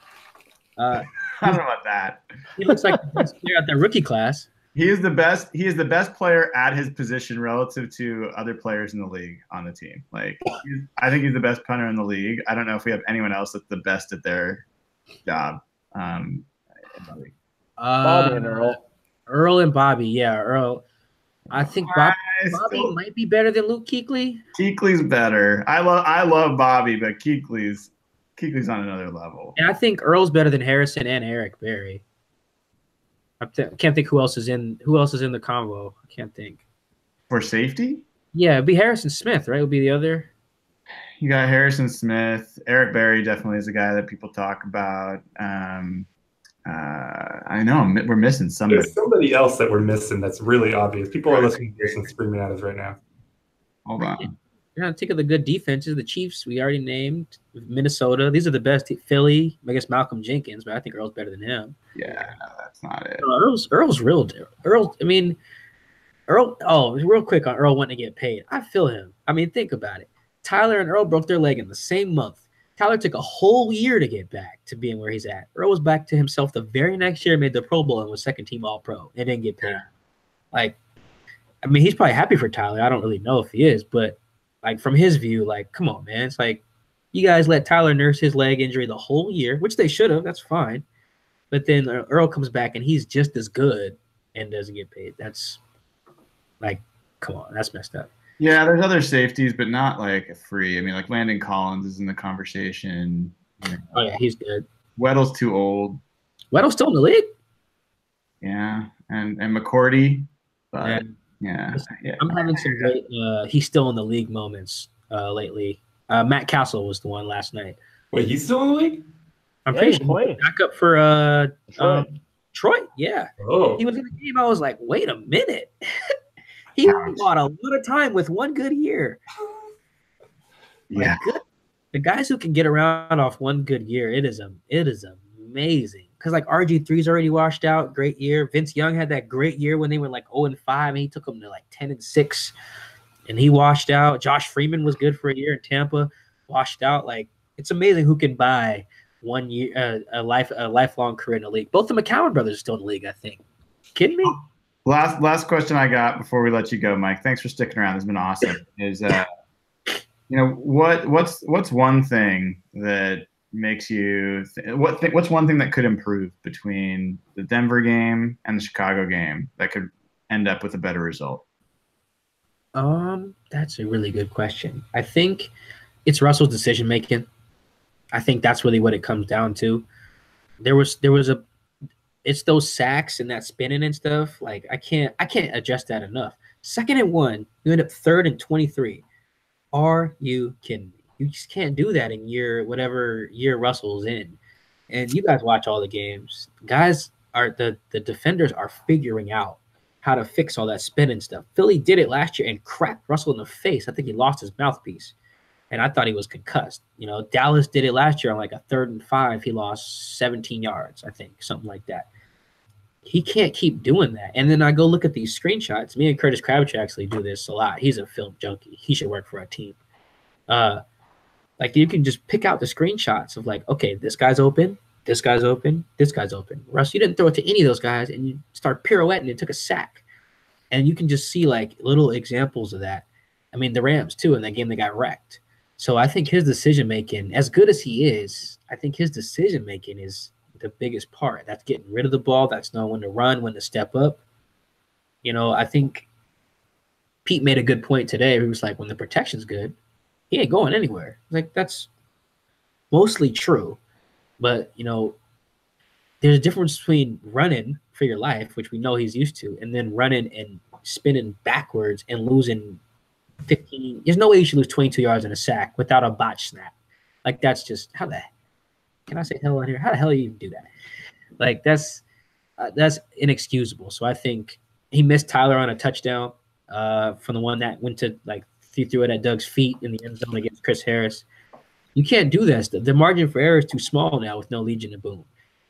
Uh, I don't know about that. He looks like the best player at their rookie class. He is the best. He is the best player at his position relative to other players in the league on the team. Like, he's, I think he's the best punter in the league. I don't know if we have anyone else that's the best at their job. Um, Bobby uh, and Earl, Earl and Bobby. Yeah, Earl. I think Bobby, I Bobby still, might be better than Luke Kuechly. Kuechly's better. I love. I love Bobby, but Kuechly's Kuechly's on another level. And I think Earl's better than Harrison and Eric Berry. I can't think who else is in who else is in the convo. I can't think. For safety? Yeah, it'd be Harrison Smith, right? It would be the other. You got Harrison Smith. Eric Berry definitely is a guy that people talk about. Um, uh, I know we're missing somebody. There's somebody else that we're missing that's really obvious. People are listening to this and screaming at us right now. Hold on. You're not thinking of the good defenses. The Chiefs we already named. Minnesota. These are the best. Philly. I guess Malcolm Jenkins, but I think Earl's better than him. Yeah, no, that's not it. Uh, Earl's Earl's real. Earl. I mean, Earl. Oh, real quick on Earl wanting to get paid. I feel him. I mean, think about it. Tyler and Earl broke their leg in the same month. Tyler took a whole year to get back to being where he's at. Earl was back to himself the very next year, made the Pro Bowl, and was second team All Pro, and didn't get paid. Yeah. Like, I mean, he's probably happy for Tyler. I don't really know if he is, but. Like, from his view, like, come on, man. It's like, you guys let Tyler nurse his leg injury the whole year, which they should have. That's fine. But then Earl comes back, and he's just as good and doesn't get paid. That's, like, come on. That's messed up. Yeah, there's other safeties, but not, like, free. I mean, like, Landon Collins is in the conversation. You know. Oh, yeah, he's good. Weddle's too old. Weddle's still in the league? Yeah, and, and McCourty, but yeah. Yeah, yeah, I'm having some great uh, he's still in the league moments uh, lately. Uh, Matt Castle was the one last night. Wait, he's still in the league? I'm yeah, pretty sure he's back up for uh, Troy. Um, Troy. Yeah. Oh. He was in the game. I was like, wait a minute. He bought a lot of time with one good year. Yeah. Good. The guys who can get around off one good year, it is a, it is amazing. Because, like, R G three's already washed out. Great year. Vince Young had that great year when they were, like, oh and five, and he took them to, like, ten and six, and he washed out. Josh Freeman was good for a year in Tampa, washed out. Like, it's amazing who can buy one year, uh, a life, a lifelong career in the league. Both the McCown brothers are still in the league, I think. Kidding me? Last last question I got before we let you go, Mike. Thanks for sticking around. It's been awesome. Is, uh, you know, what what's what's one thing that – makes you th what th what's one thing that could improve between the Denver game and the Chicago game that could end up with a better result? Um that's a really good question. I think it's Russell's decision making. I think that's really what it comes down to. There was there was a it's those sacks and that spinning and stuff. Like, I can't I can't adjust that enough. Second and one, you end up third and twenty-three. Are you kidding me? You just can't do that in year whatever year Russell's in. And you guys watch all the games. Guys are the the defenders are figuring out how to fix all that spin and stuff. Philly did it last year and cracked Russell in the face. I think he lost his mouthpiece, and I thought he was concussed. You know, Dallas did it last year on like a third and five. He lost seventeen yards, I think, something like that. He can't keep doing that. And then I go look at these screenshots. Me and Curtis Crabtree actually do this a lot. He's a film junkie. He should work for our team. Uh, Like, you can just pick out the screenshots of, like, okay, this guy's open, this guy's open, this guy's open. Russ, you didn't throw it to any of those guys, and you start pirouetting and took a sack. And you can just see, like, little examples of that. I mean, the Rams, too, in that game they got wrecked. So I think his decision-making, as good as he is, I think his decision-making is the biggest part. That's getting rid of the ball. That's knowing when to run, when to step up. You know, I think Pete made a good point today. He was like, when the protection's good, he ain't going anywhere. Like, that's mostly true. But, you know, there's a difference between running for your life, which we know he's used to, and then running and spinning backwards and losing fifteen. There's no way you should lose twenty-two yards in a sack without a botch snap. Like, that's just, how the, can I say hell on here? How the hell do you even do that? Like, that's, uh, that's inexcusable. So I think he missed Tyler on a touchdown. uh, from the one that went to like he threw it at Doug's feet in the end zone against Chris Harris. You can't do that. The margin for error is too small now with no Legion of Boom.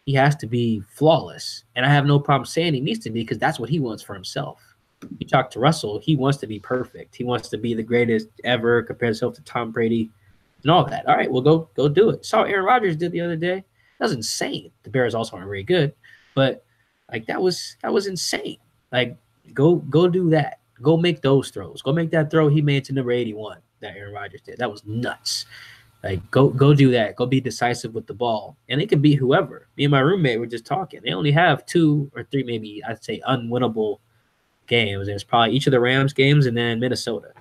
He has to be flawless, and I have no problem saying he needs to be because that's what he wants for himself. You talk to Russell, he wants to be perfect. He wants to be the greatest ever, compare himself to Tom Brady and all that. All right, well, go go do it. Saw Aaron Rodgers did the other day. That was insane. The Bears also aren't very good, but like that was that was insane. Like go go do that. Go make those throws. Go make that throw he made to number eighty-one that Aaron Rodgers did. That was nuts. Like go go do that. Go be decisive with the ball. And it can be whoever. Me and my roommate were just talking. They only have two or three, maybe I'd say unwinnable games. There's probably each of the Rams games and then Minnesota.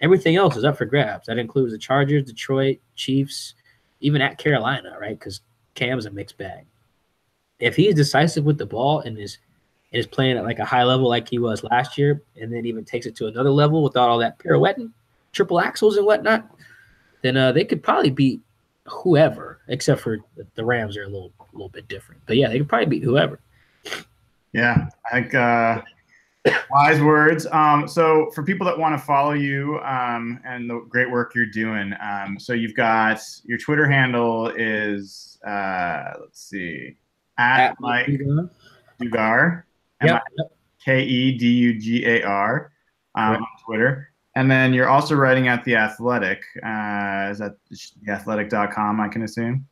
Everything else is up for grabs. That includes the Chargers, Detroit, Chiefs, even at Carolina, right? Because Cam's a mixed bag. If he's decisive with the ball and is is playing at like a high level like he was last year, and then even takes it to another level without all that pirouetting, triple axles and whatnot, then uh, they could probably beat whoever, except for the Rams are a little a little bit different. But, yeah, they could probably beat whoever. Yeah, I think uh, wise words. Um, so for people that want to follow you um, and the great work you're doing, um, so you've got your Twitter handle is, uh, let's see, at, at Mike Dugar. Dugar. Yep. K E D U G A R um, right. on Twitter. And then you're also writing at The Athletic. Uh, is that the athletic dot com, I can assume?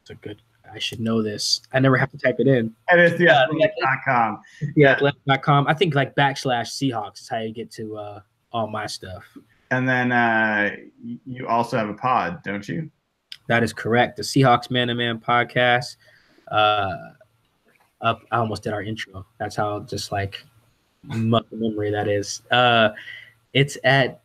That's a good – I should know this. I never have to type it in. And it's the athletic dot com. Yeah, the athletic dot com. I think like backslash Seahawks is how you get to uh, all my stuff. And then uh, you also have a pod, don't you? That is correct. The Seahawks Man to Man podcast. Uh Up, I almost did our intro. That's how just like muscle memory that is. Uh, it's at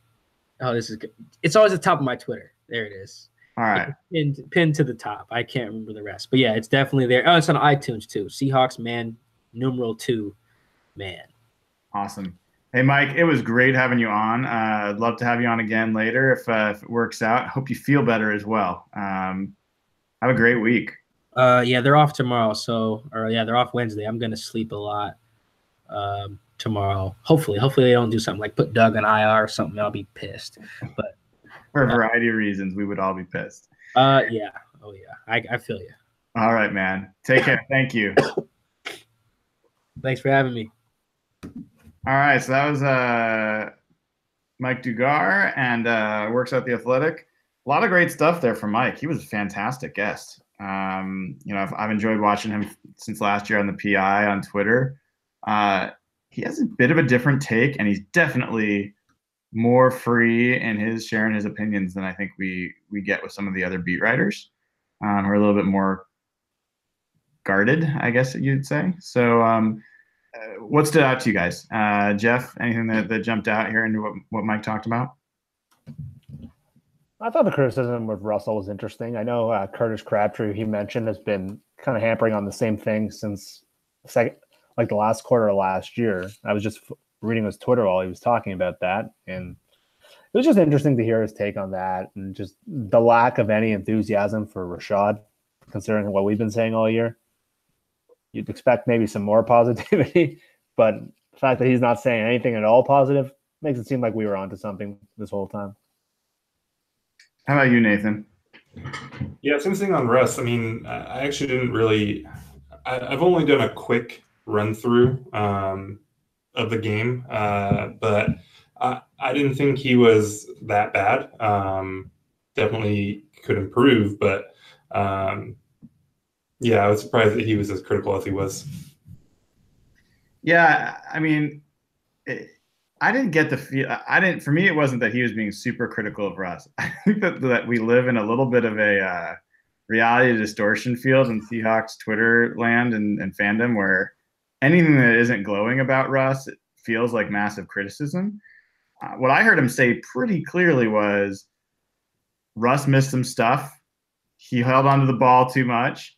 oh, this is good. It's always the top of my Twitter. There it is. All right, pinned, pinned to the top. I can't remember the rest, but yeah, it's definitely there. Oh, it's on iTunes too. Seahawks Man numeral two man. Awesome. Hey Mike, it was great having you on. Uh, I'd love to have you on again later if uh, if it works out. Hope you feel better as well. Um, have a great week. Uh, yeah, they're off tomorrow. So, or yeah, they're off Wednesday. I'm going to sleep a lot um, tomorrow. Hopefully, hopefully they don't do something like put Doug on I R or something. I'll be pissed. But for a variety uh, of reasons, we would all be pissed. Uh, yeah. Oh, yeah. I, I feel you. All right, man. Take care. Thank you. Thanks for having me. All right. So that was uh, Mike Dugar and uh, works at The Athletic. A lot of great stuff there from Mike. He was a fantastic guest. Um, you know, I've, I've enjoyed watching him since last year on the P I on Twitter. Uh, he has a bit of a different take, and he's definitely more free in his sharing his opinions than I think we we get with some of the other beat writers, um, who are a little bit more guarded, I guess you'd say. So, um, uh, what stood out to you guys, uh, Jeff? Anything that, that jumped out here into what what Mike talked about? I thought the criticism with Russell was interesting. I know uh, Curtis Crabtree, he mentioned, has been kind of hampering on the same thing since second, like the last quarter of last year. I was just f reading his Twitter while he was talking about that, and it was just interesting to hear his take on that and just the lack of any enthusiasm for Rashad, considering what we've been saying all year. You'd expect maybe some more positivity, but the fact that he's not saying anything at all positive makes it seem like we were onto something this whole time. How about you, Nathan? Yeah, same thing on Russ. I mean, I actually didn't really – I've only done a quick run-through um, of the game, uh, but I, I didn't think he was that bad. Um, definitely could improve, but, um, yeah, I was surprised that he was as critical as he was. Yeah, I mean – I didn't get the feel. I didn't. For me, it wasn't that he was being super critical of Russ. I think that, that we live in a little bit of a uh, reality distortion field in Seahawks Twitter land and, and fandom, where anything that isn't glowing about Russ feels like massive criticism. Uh, what I heard him say pretty clearly was, Russ missed some stuff. He held onto the ball too much.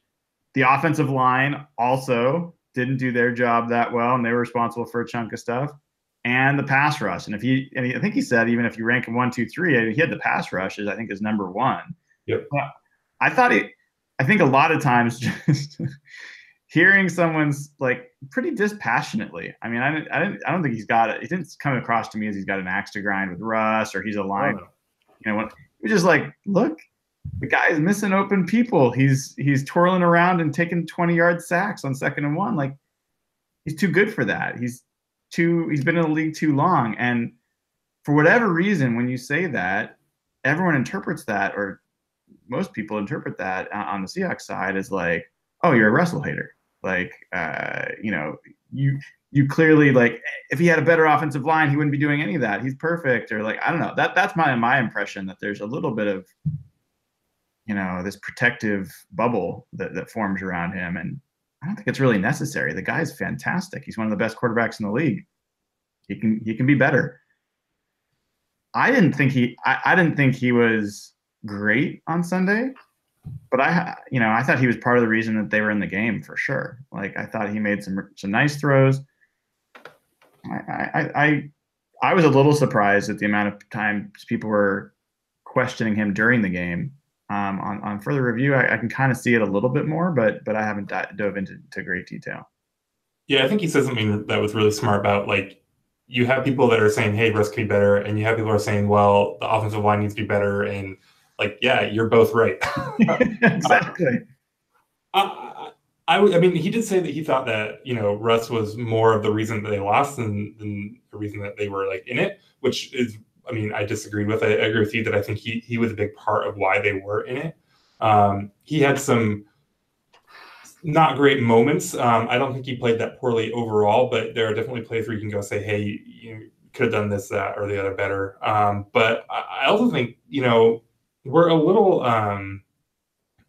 The offensive line also didn't do their job that well, and they were responsible for a chunk of stuff. And the pass rush, and if he, and he, I think he said even if you rank him one, two, three, I mean, he had the pass rushes. I think is number one. Yep. But I thought he, I think a lot of times just hearing someone's like pretty dispassionately. I mean, I didn't, I didn't, I don't think he's got it. It didn't come across to me as he's got an axe to grind with Russ or he's a line. Oh. You know, we're just like, look, the guy is missing open people. He's, he's twirling around and taking twenty yard sacks on second and one. Like, he's too good for that. He's too, he's been in the league too long. And for whatever reason, when you say that, everyone interprets that, or most people interpret that on the Seahawks side as like, oh, you're a wrestle hater. Like, uh, you know, you you clearly, like, if he had a better offensive line, he wouldn't be doing any of that. He's perfect. Or like, I don't know. That that's my my impression, that there's a little bit of, you know, this protective bubble that, that forms around him. And I don't think it's really necessary. The guy's fantastic. He's one of the best quarterbacks in the league. He can he can be better. I didn't think he I, I didn't think he was great on Sunday. But I, you know, I thought he was part of the reason that they were in the game for sure. Like, I thought he made some some nice throws. I, I, I, I was a little surprised at the amount of time people were questioning him during the game. Um, on on further review, I, I can kind of see it a little bit more, but but I haven't di- dove into to great detail. Yeah, I think he said something that was really smart about, like, you have people that are saying, "Hey, Russ can be better," and you have people who are saying, "Well, the offensive line needs to be better," and like, yeah, you're both right. Exactly. Uh, I, I, I mean, he did say that he thought that, you know, Russ was more of the reason that they lost than, than the reason that they were, like, in it, which is, I mean, I disagreed with. I, I agree with you that I think he, he was a big part of why they were in it. Um, he had some not great moments. Um, I don't think he played that poorly overall, but there are definitely plays where you can go say, hey, you could have done this, that, or the other better. Um, but I, I also think, you know, we're a little um,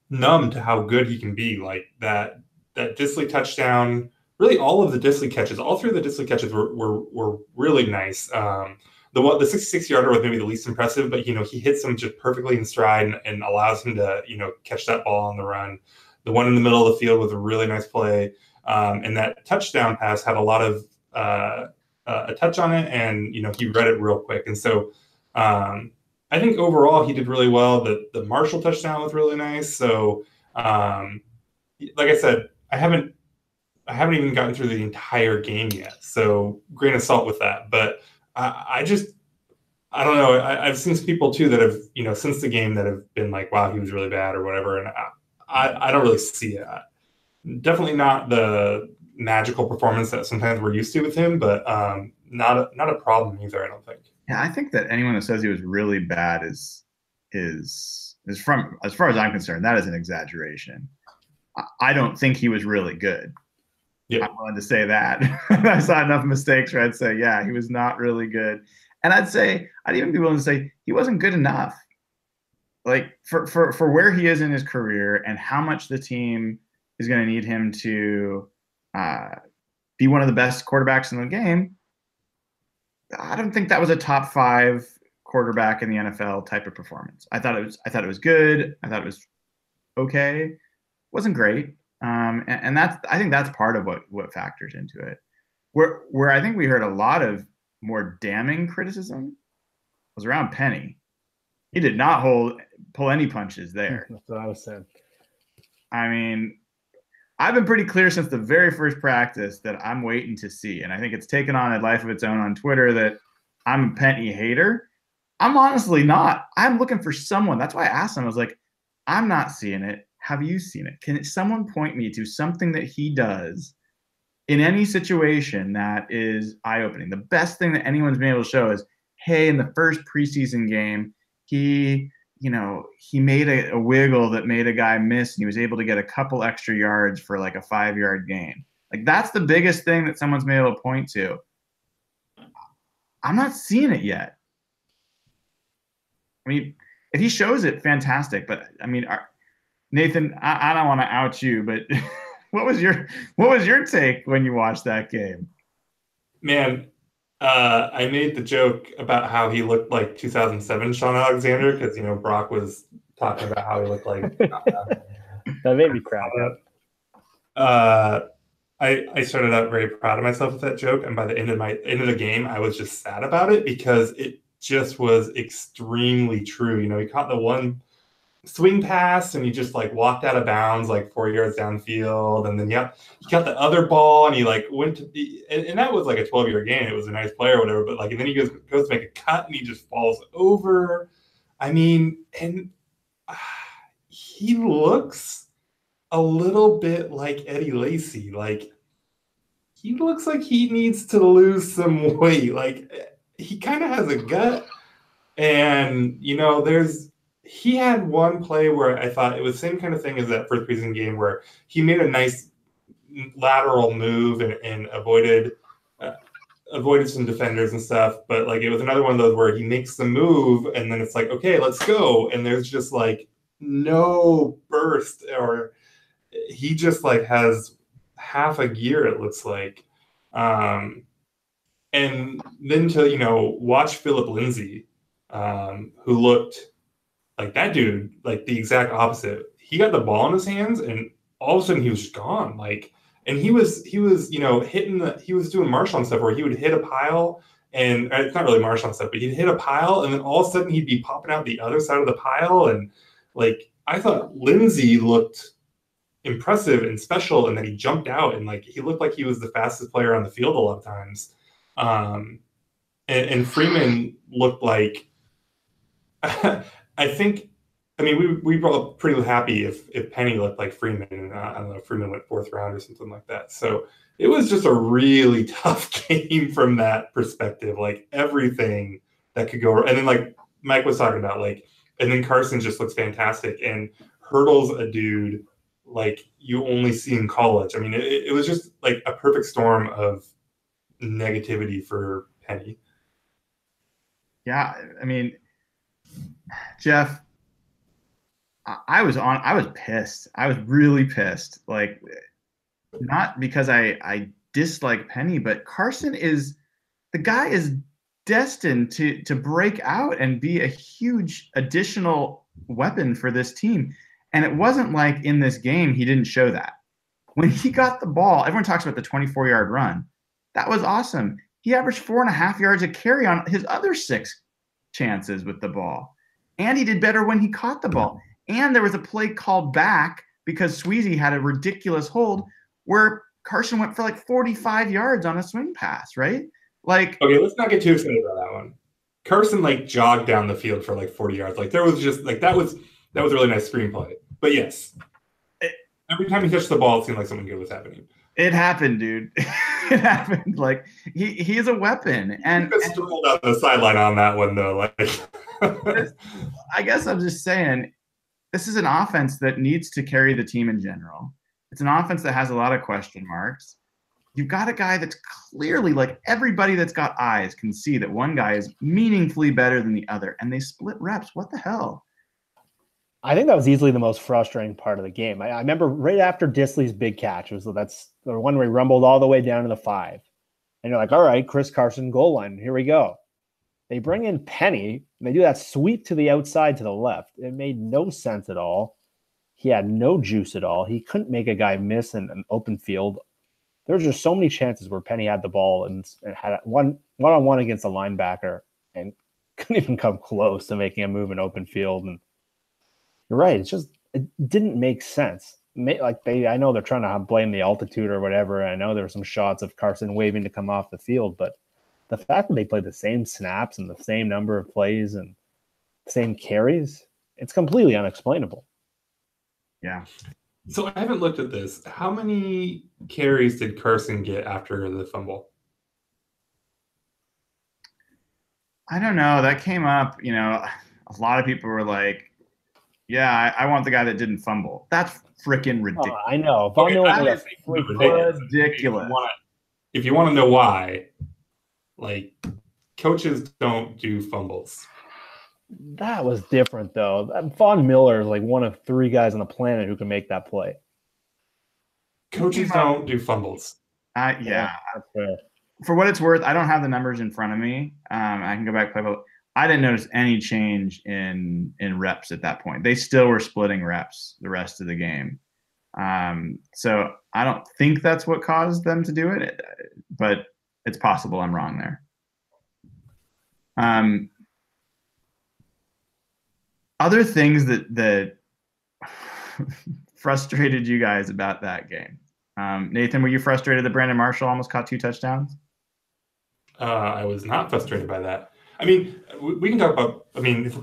numb to how good he can be. Like that that Disley touchdown, really all of the Disley catches, all three of the Disley catches were were, were really nice. Um, the one, the sixty-six yarder was maybe the least impressive, but, you know, he hits them just perfectly in stride and, and allows him to, you know, catch that ball on the run. The one in the middle of the field was a really nice play. Um, and that touchdown pass had a lot of uh, uh, a touch on it, and, you know, he read it real quick. And so um, – I think overall he did really well. The the Marshall touchdown was really nice. So, um, like I said, I haven't I haven't even gotten through the entire game yet. So, grain of salt with that. But I, I just I don't know. I, I've seen some people too that have, you know, since the game that have been like, wow, he was really bad or whatever. And I I, I don't really see it. Definitely not the magical performance that sometimes we're used to with him. But um, not a, not a problem either, I don't think. Yeah, I think that anyone that says he was really bad is is is from, as far as I'm concerned, that is an exaggeration. I, I don't think he was really good. Yeah. I'm willing to say that. I saw enough mistakes where I'd say, yeah, he was not really good. And I'd say, I'd even be willing to say he wasn't good enough. Like, for for, for where he is in his career and how much the team is going to need him to uh, be one of the best quarterbacks in the game, I don't think that was a top five quarterback in the N F L type of performance. I thought it was, I thought it was good. I thought it was okay. It wasn't great. Um, and, and that's, I think that's part of what, what factors into it. Where, where I think we heard a lot of more damning criticism was around Penny. He did not hold, pull any punches there. That's what I was saying. I mean, I've been pretty clear since the very first practice that I'm waiting to see. And I think it's taken on a life of its own on Twitter that I'm a Penny hater. I'm honestly not. I'm looking for someone. That's why I asked him. I was like, I'm not seeing it. Have you seen it? Can someone point me to something that he does in any situation that is eye-opening? The best thing that anyone's been able to show is, hey, in the first preseason game, he – you know, he made a, a wiggle that made a guy miss, and he was able to get a couple extra yards for like a five yard gain. Like, that's the biggest thing that someone's been able to point to. I'm not seeing it yet. I mean, if he shows it, fantastic. But I mean, are, Nathan, I, I don't want to out you, but what was your, what was your take when you watched that game? Man, Uh, I made the joke about how he looked like two thousand seven Sean Alexander because, you know, Brock was talking about how he looked like. That made me proud. Uh, I I started out very proud of myself with that joke, and by the end of my end of the game, I was just sad about it because it just was extremely true. You know, he caught the one swing pass and he just like walked out of bounds like four yards downfield, and then yeah, he got the other ball and he like went to the, and, and that was like a twelve-yard gain. It was a nice play or whatever, but like, and then he goes goes to make a cut and he just falls over. I mean, and uh, he looks a little bit like Eddie Lacy. Like he looks like he needs to lose some weight. Like he kind of has a gut, and you know, there's. He had one play where I thought it was the same kind of thing as that first preseason game where he made a nice lateral move and, and avoided uh, avoided some defenders and stuff. But, like, it was another one of those where he makes the move and then it's like, okay, let's go. And there's just, like, no burst, or he just, like, has half a gear, it looks like. Um, and then to, you know, watch Phillip Lindsay, um, who looked – like that dude, like the exact opposite. He got the ball in his hands, and all of a sudden he was just gone. Like, and he was, he was, you know, hitting the, he was doing Marshawn stuff where he would hit a pile, and it's not really Marshawn stuff, but he'd hit a pile, and then all of a sudden he'd be popping out the other side of the pile. And like, I thought Lindsay looked impressive and special, and then he jumped out, and like he looked like he was the fastest player on the field a lot of times. Um, and, and Freeman looked like. I think, I mean, we we were all pretty happy if if Penny looked like Freeman, and I don't know, Freeman went fourth round or something like that. So it was just a really tough game from that perspective. Like everything that could go, and then like Mike was talking about, like, and then Carson just looks fantastic and hurdles a dude like you only see in college. I mean, it, it was just like a perfect storm of negativity for Penny. Yeah, I mean. Jeff, I was on, I was pissed. I was really pissed. Like, not because I, I dislike Penny, but Carson is, the guy is destined to, to break out and be a huge additional weapon for this team. And it wasn't like in this game, he didn't show that. When he got the ball, everyone talks about the twenty-four yard run. That was awesome. He averaged four and a half yards a carry on his other six chances with the ball. And he did better when he caught the ball. And there was a play called back because Sweezy had a ridiculous hold where Carson went for like forty-five yards on a swing pass, right? Like, okay, let's not get too excited about that one. Carson like jogged down the field for like forty yards. Like there was just like, that was, that was a really nice screenplay. But yes, it, every time he touched the ball, it seemed like something good was happening. It happened, dude. It happened. Like he, he is a weapon. And he just rolled out the sideline on that one though. Like I guess I'm just saying this is an offense that needs to carry the team in general. It's an offense that has a lot of question marks. You've got a guy that's clearly like everybody that's got eyes can see that one guy is meaningfully better than the other and they split reps. What the hell? I think that was easily the most frustrating part of the game. I, I remember right after Disley's big catch, it was that's the one where he rumbled all the way down to the five. And you're like, all right, Chris Carson, goal line, here we go. They bring in Penny, and they do that sweep to the outside to the left. It made no sense at all. He had no juice at all. He couldn't make a guy miss in an open field. There were just so many chances where Penny had the ball and, and had one one-on-one against a linebacker and couldn't even come close to making a move in open field. And you're right. It's just, it didn't make sense. Like they, I know they're trying to blame the altitude or whatever. And I know there were some shots of Carson waving to come off the field, but the fact that they played the same snaps and the same number of plays and same carries, it's completely unexplainable. Yeah. So I haven't looked at this. How many carries did Carson get after the fumble? I don't know. That came up, you know, a lot of people were like, yeah, I, I want the guy that didn't fumble. That's freaking ridiculous. Oh, I know. Okay, that is ridiculous. ridiculous. If you want to know why, like, coaches don't do fumbles. That was different, though. Von Miller is like one of three guys on the planet who can make that play. Coaches don't do fumbles. Uh, yeah. yeah. For what it's worth, I don't have the numbers in front of me. Um, I can go back and play both. I didn't notice any change in in reps at that point. They still were splitting reps the rest of the game. Um, so I don't think that's what caused them to do it, but it's possible I'm wrong there. Um, other things that that frustrated you guys about that game. Um, Nathan, were you frustrated that Brandon Marshall almost caught two touchdowns? Uh, I was not frustrated by that. I mean, we, we can talk about, I mean, if,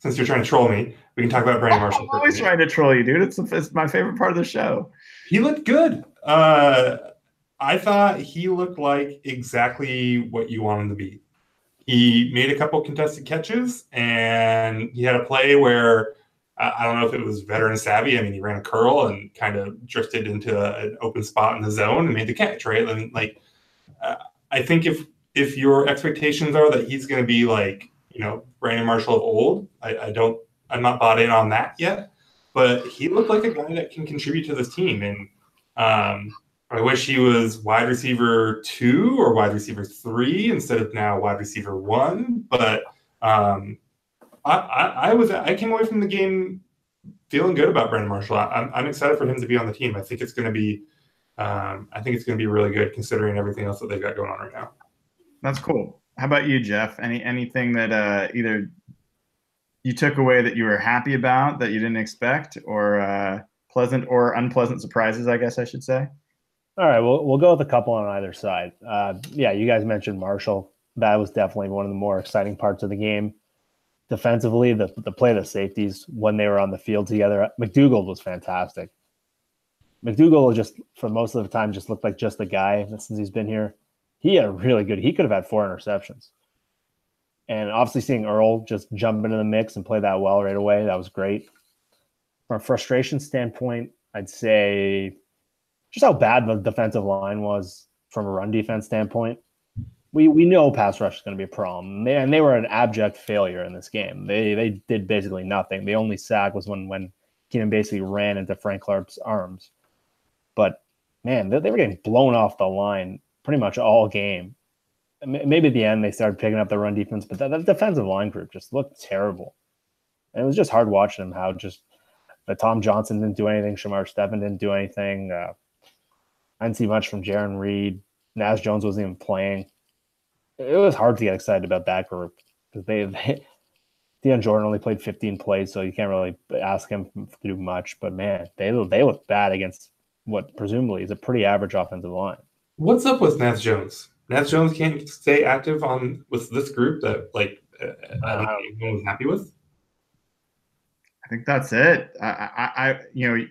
since you're trying to troll me, we can talk about Brandon Marshall. I'm always trying to troll you, dude. It's, it's my favorite part of the show. He looked good. Uh, I thought he looked like exactly what you want him to be. He made a couple contested catches, and he had a play where, I don't know if it was veteran savvy. I mean, he ran a curl and kind of drifted into a, an open spot in the zone and made the catch, right? And like, uh, I think if if your expectations are that he's going to be like, you know, Brandon Marshall of old, I, I don't, I'm not bought in on that yet. But he looked like a guy that can contribute to this team, and um, I wish he was wide receiver two or wide receiver three instead of now wide receiver one. But um, I, I, I was I came away from the game feeling good about Brandon Marshall. I, I'm, I'm excited for him to be on the team. I think it's going to be um, I think it's going to be really good considering everything else that they've got going on right now. That's cool. How about you, Jeff? Any anything that uh, either you took away that you were happy about that you didn't expect, or uh, pleasant or unpleasant surprises, I guess I should say? All right, we'll we'll go with a couple on either side. Uh, yeah, you guys mentioned Marshall. That was definitely one of the more exciting parts of the game. Defensively, the, the play of the safeties when they were on the field together. McDougald was fantastic. McDougald just, for most of the time, just looked like just the guy since he's been here. He had a really good – he could have had four interceptions. And obviously seeing Earl just jump into the mix and play that well right away, that was great. From a frustration standpoint, I'd say just how bad the defensive line was from a run defense standpoint. We we know pass rush is going to be a problem, they, and they were an abject failure in this game. They they did basically nothing. The only sack was when, when Keenan basically ran into Frank Clark's arms. But, man, they, they were getting blown off the line pretty much all game. Maybe at the end they started picking up the run defense, but that, that defensive line group just looked terrible. And it was just hard watching them, how just the Tom Johnson didn't do anything, Shamar Stephen didn't do anything. Uh, I didn't see much from Jaron Reed. Naz Jones wasn't even playing. It was hard to get excited about that group because they, they Deion Jordan only played fifteen plays, so you can't really ask him to do much. But man, they they look bad against what presumably is a pretty average offensive line. What's up with Naz Jones? Naz Jones can't stay active on with this group that like uh, I don't know anyone was happy with. I think that's it. I, I, I you know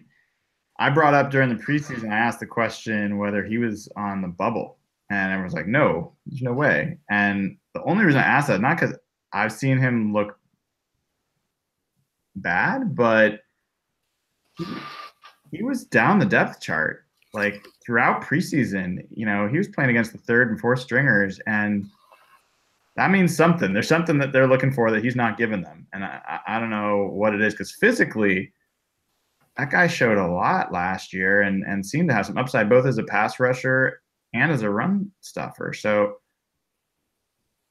I brought up during the preseason. I asked the question whether he was on the bubble. And everyone's like, no, there's no way. And the only reason I asked that, not because I've seen him look bad, but he, he was down the depth chart. Like throughout preseason, you know, he was playing against the third and fourth stringers. And that means something. There's something that they're looking for that he's not giving them. And I, I don't know what it is, because physically, that guy showed a lot last year and, and seemed to have some upside, both as a pass rusher and as a run stuffer. So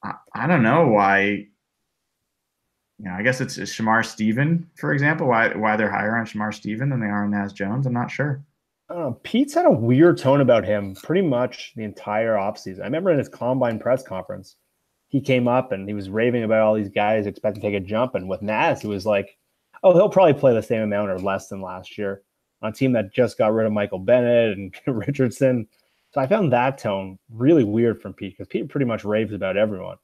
I, I don't know why, you know, I guess it's, it's Shamar Stephen, for example, why why they're higher on Shamar Stephen than they are on Naz Jones. I'm not sure. Uh, Pete's had a weird tone about him pretty much the entire offseason. I remember in his combine press conference, he came up and he was raving about all these guys expecting to take a jump. And with Naz, he was like, oh, he'll probably play the same amount or less than last year on a team that just got rid of Michael Bennett and Richardson. So I found that tone really weird from Pete, because Pete pretty much raves about everyone.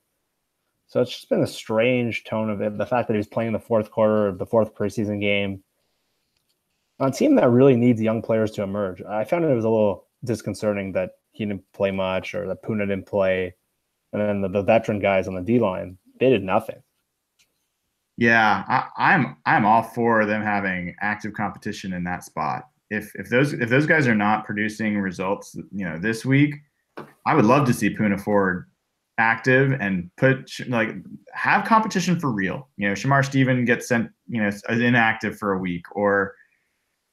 So it's just been a strange tone of it. The fact that he was playing the fourth quarter of the fourth preseason game on a team that really needs young players to emerge. I found it was a little disconcerting that he didn't play much, or that Puna didn't play. And then the, the veteran guys on the D-line, they did nothing. Yeah, I, I'm I'm all for them having active competition in that spot. If if those if those guys are not producing results, you know, this week, I would love to see Puna Ford active and put like have competition for real. You know, Shamar Stephen gets sent, you know, inactive for a week, or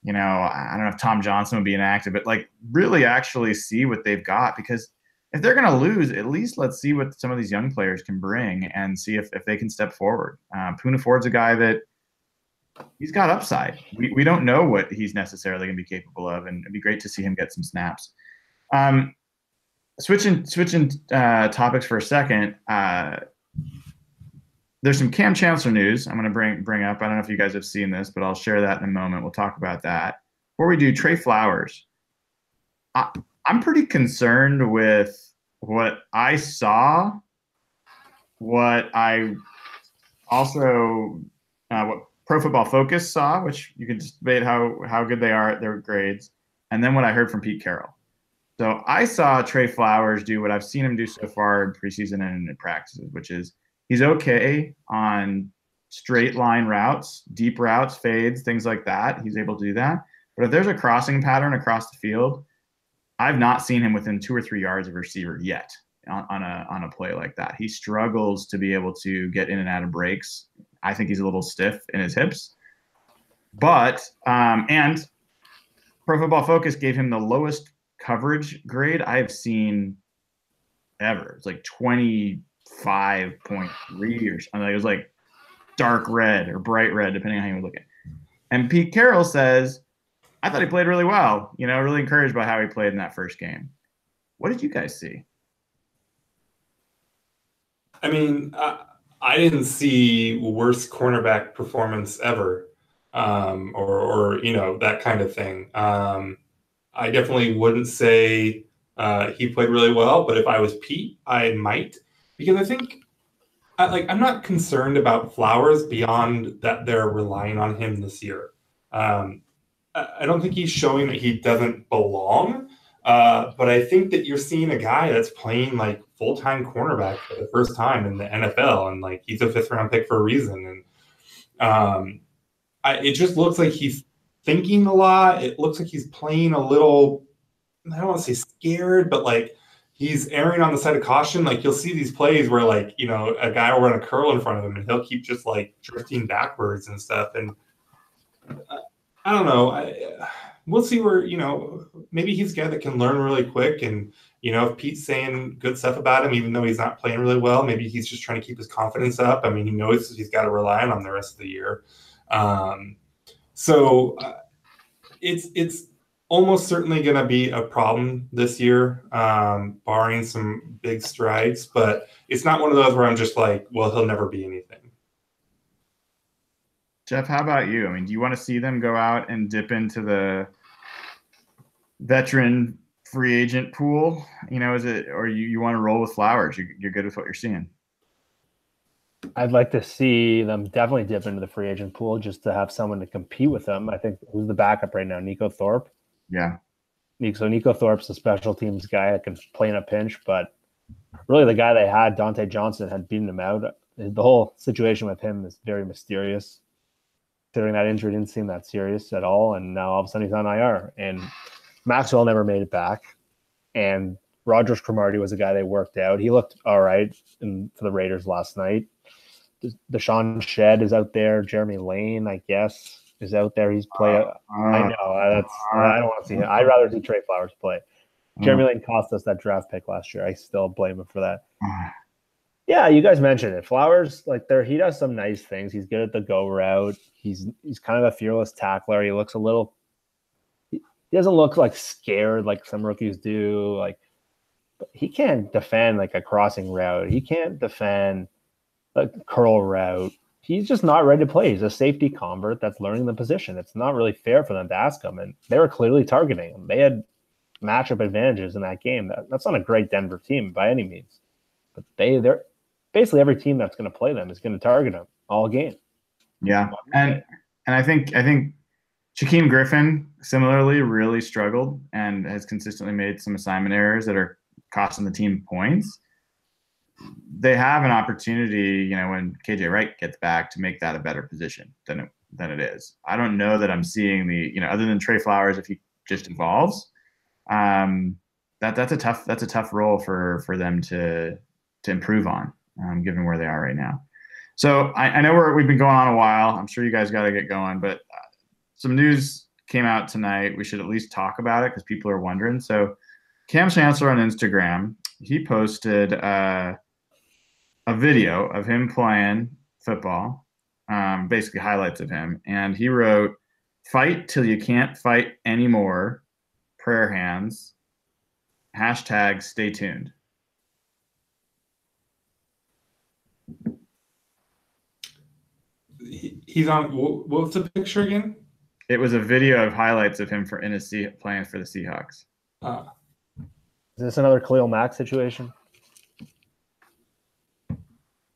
you know, I don't know if Tom Johnson would be inactive, but like really actually see what they've got, because if they're gonna lose, at least let's see what some of these young players can bring and see if if they can step forward. Uh, Puna Ford's a guy that. He's got upside. We we don't know what he's necessarily going to be capable of, and it'd be great to see him get some snaps. Um, switching switching uh, topics for a second. Uh, there's some Cam Chancellor news I'm going to bring bring up. I don't know if you guys have seen this, but I'll share that in a moment. We'll talk about that. Before we do, Trey Flowers. I, I'm pretty concerned with what I saw, what I also uh, what Pro Football Focus saw, which you can just debate how how good they are at their grades, and then what I heard from Pete Carroll. So I saw Trey Flowers do what I've seen him do so far in preseason and in practices, which is he's okay on straight line routes, deep routes, fades, things like that. He's able to do that. But if there's a crossing pattern across the field, I've not seen him within two or three yards of receiver yet on, on a on a play like that. He struggles to be able to get in and out of breaks. I think he's a little stiff in his hips. But um, and Pro Football Focus gave him the lowest coverage grade I've seen ever. It's like twenty-five point three or something. It was like dark red or bright red, depending on how you look at it. And Pete Carroll says, I thought he played really well, you know, really encouraged by how he played in that first game. What did you guys see? I mean, uh, I didn't see worst cornerback performance ever um, or, or, you know, that kind of thing. Um, I definitely wouldn't say uh, he played really well, but if I was Pete, I might, because I think I, like, I'm not concerned about Flowers beyond that they're relying on him this year. Um, I don't think he's showing that he doesn't belong, uh, but I think that you're seeing a guy that's playing like full-time cornerback for the first time in the N F L, and like he's a fifth-round pick for a reason. And um, I, it just looks like he's thinking a lot. It looks like he's playing a little, I don't want to say scared, but like he's erring on the side of caution. Like you'll see these plays where like, you know, a guy will run a curl in front of him and he'll keep just like drifting backwards and stuff. And uh, I don't know. I, we'll see where, you know, maybe he's a guy that can learn really quick. And, you know, if Pete's saying good stuff about him, even though he's not playing really well, maybe he's just trying to keep his confidence up. I mean, he knows he's got to rely on the rest of the year. Um, so uh, it's it's almost certainly going to be a problem this year, um, barring some big strides. But it's not one of those where I'm just like, well, he'll never be anything. Jeff, how about you? I mean, do you want to see them go out and dip into the veteran free agent pool? You know, is it, or you, you want to roll with Flowers? You, you're good with what you're seeing. I'd like to see them definitely dip into the free agent pool just to have someone to compete with them. I think who's the backup right now? Nico Thorpe. Yeah. So Nico Thorpe's a special teams guy that can play in a pinch, but really the guy they had, Dante Johnson, had beaten him out. The whole situation with him is very mysterious. Considering that injury didn't seem that serious at all, and now all of a sudden he's on I R. And Maxwell never made it back. And Rodgers Cromartie was a guy they worked out. He looked all right in, for the Raiders last night. Deshaun Shedd is out there. Jeremy Lane, I guess, is out there. He's playing. Uh, I know that's. Uh, I don't want to see him. I'd rather see Trey Flowers play. Uh, Jeremy Lane cost us that draft pick last year. I still blame him for that. Uh, Yeah, you guys mentioned it. Flowers, like there, he does some nice things. He's good at the go route. He's he's kind of a fearless tackler. He looks a little. He doesn't look like scared like some rookies do. Like, but he can't defend like a crossing route. He can't defend a curl route. He's just not ready to play. He's a safety convert that's learning the position. It's not really fair for them to ask him, and they were clearly targeting him. They had matchup advantages in that game. That, that's not a great Denver team by any means, but they they're. Basically, every team that's going to play them is going to target them all game. Yeah, and and I think I think Shaquem Griffin similarly really struggled and has consistently made some assignment errors that are costing the team points. They have an opportunity, you know, when K J Wright gets back, to make that a better position than it, than it is. I don't know that I'm seeing the, you know, other than Trey Flowers, if he just evolves, um, that that's a tough that's a tough role for for them to to improve on. Um, given where they are right now. So I, I know we're, we've been going on a while. I'm sure you guys got to get going, but uh, some news came out tonight. We should at least talk about it because people are wondering. So Cam Chancellor on Instagram, he posted uh, a video of him playing football, um, basically highlights of him. And he wrote, "Fight till you can't fight anymore, prayer hands, hashtag stay tuned." he, he's on. What, what's the picture again? It was a video of highlights of him for in his C, playing for the Seahawks. Uh, Is this another Khalil Mack situation?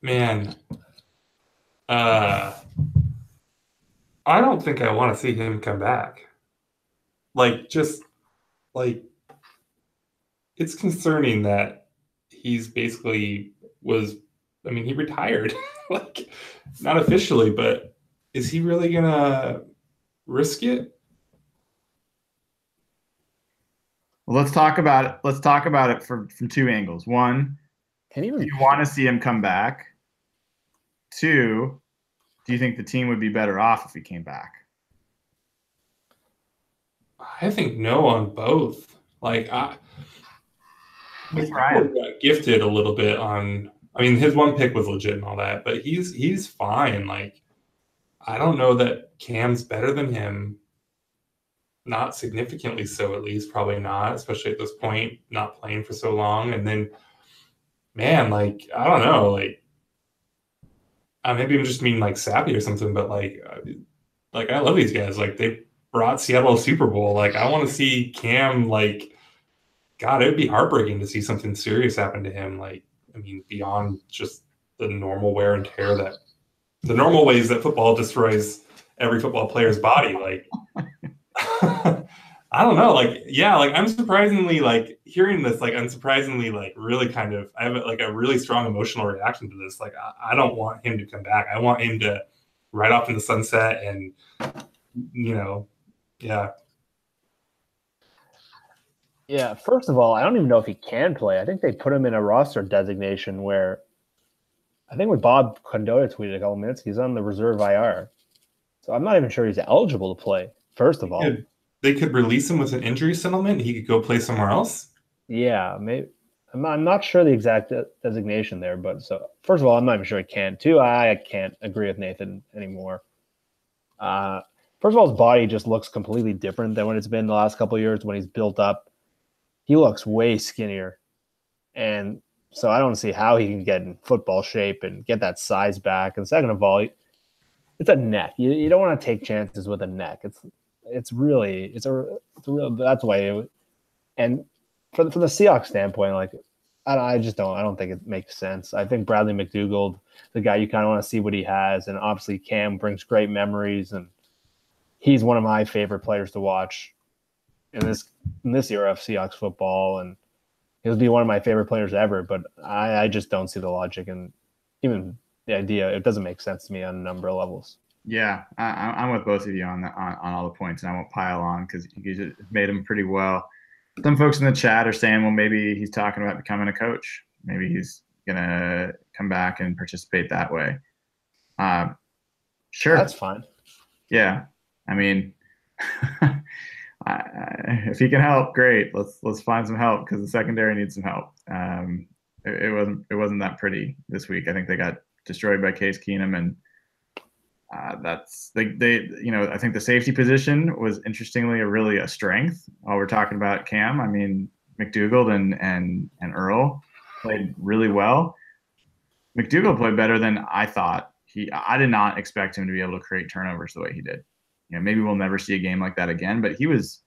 Man, uh, I don't think I want to see him come back. Like, just like it's concerning that he's basically was. I mean, he retired, like not officially, but is he really gonna risk it? Well, let's talk about it. Let's talk about it from from two angles. One, can you, do you want to see him come back? Two, do you think the team would be better off if he came back? I think no on both. Like I, I got gifted a little bit on. I mean, his one pick was legit and all that, but he's he's fine. Like, I don't know that Cam's better than him. Not significantly so, at least. Probably not, especially at this point, not playing for so long. And then, man, like, I don't know. Like, I maybe I'm just mean, like, sappy or something, but, like, like I love these guys. Like, they brought Seattle a Super Bowl. Like, I want to see Cam, like, God, it would be heartbreaking to see something serious happen to him. Like, I mean, beyond just the normal wear and tear that the normal ways that football destroys every football player's body. Like, I don't know. Like, yeah, like I'm surprisingly like hearing this, like unsurprisingly, like really kind of, I have like a really strong emotional reaction to this. Like, I, I don't want him to come back. I want him to ride off in the sunset and, you know, yeah. Yeah, first of all, I don't even know if he can play. I think they put him in a roster designation where I think when Bob Condotta tweeted a couple minutes, he's on the reserve I R. So I'm not even sure he's eligible to play, first of all. They could, they could release him with an injury settlement. He could go play somewhere else. Yeah, maybe. I'm not, I'm not sure the exact de- designation there. But so first of all, I'm not even sure he can. Two, I, I can't agree with Nathan anymore. Uh, first of all, his body just looks completely different than what it's been the last couple of years when he's built up. He looks way skinnier. And so I don't see how he can get in football shape and get that size back. And second of all, it's a neck. You, you don't want to take chances with a neck. It's it's really it's a it's a real that's why it, and from from the Seahawks standpoint, like I I just don't I don't think it makes sense. I think Bradley McDougald, the guy you kind of want to see what he has, and obviously Cam brings great memories, and he's one of my favorite players to watch in this in this era of Seahawks football, and he'll be one of my favorite players ever, but I, I just don't see the logic and even the idea. It doesn't make sense to me on a number of levels. Yeah, I, I'm with both of you on, the, on on all the points, and I won't pile on because you just made them pretty well. Some folks in the chat are saying, well, maybe he's talking about becoming a coach. Maybe he's going to come back and participate that way. Uh, sure. That's fine. Yeah, I mean – I, if he can help, great. Let's let's find some help because the secondary needs some help. Um, it, it wasn't it wasn't that pretty this week. I think they got destroyed by Case Keenum, and uh, that's they they you know I think the safety position was interestingly a really a strength. While we're talking about Cam, I mean McDougald and and and Earl played really well. McDougald played better than I thought. He I did not expect him to be able to create turnovers the way he did. You know, maybe we'll never see a game like that again, but he was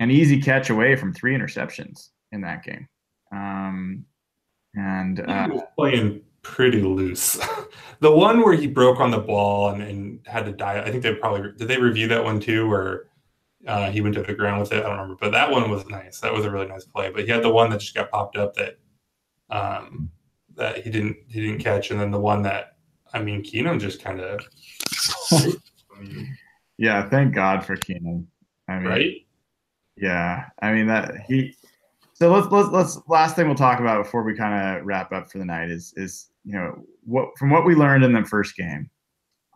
an easy catch away from three interceptions in that game. Um, and uh, he was playing pretty loose. The one where he broke on the ball and, and had to die, I think they probably – did they review that one too where uh, he went to the ground with it? I don't remember. But that one was nice. That was a really nice play. But he had the one that just got popped up that um, that he didn't he didn't catch, and then the one that, I mean, Keenum just kind of – Yeah, thank God for Keenan. I mean, right? Yeah, I mean that he. So let's let's let's last thing we'll talk about before we kind of wrap up for the night is is you know what from what we learned in the first game,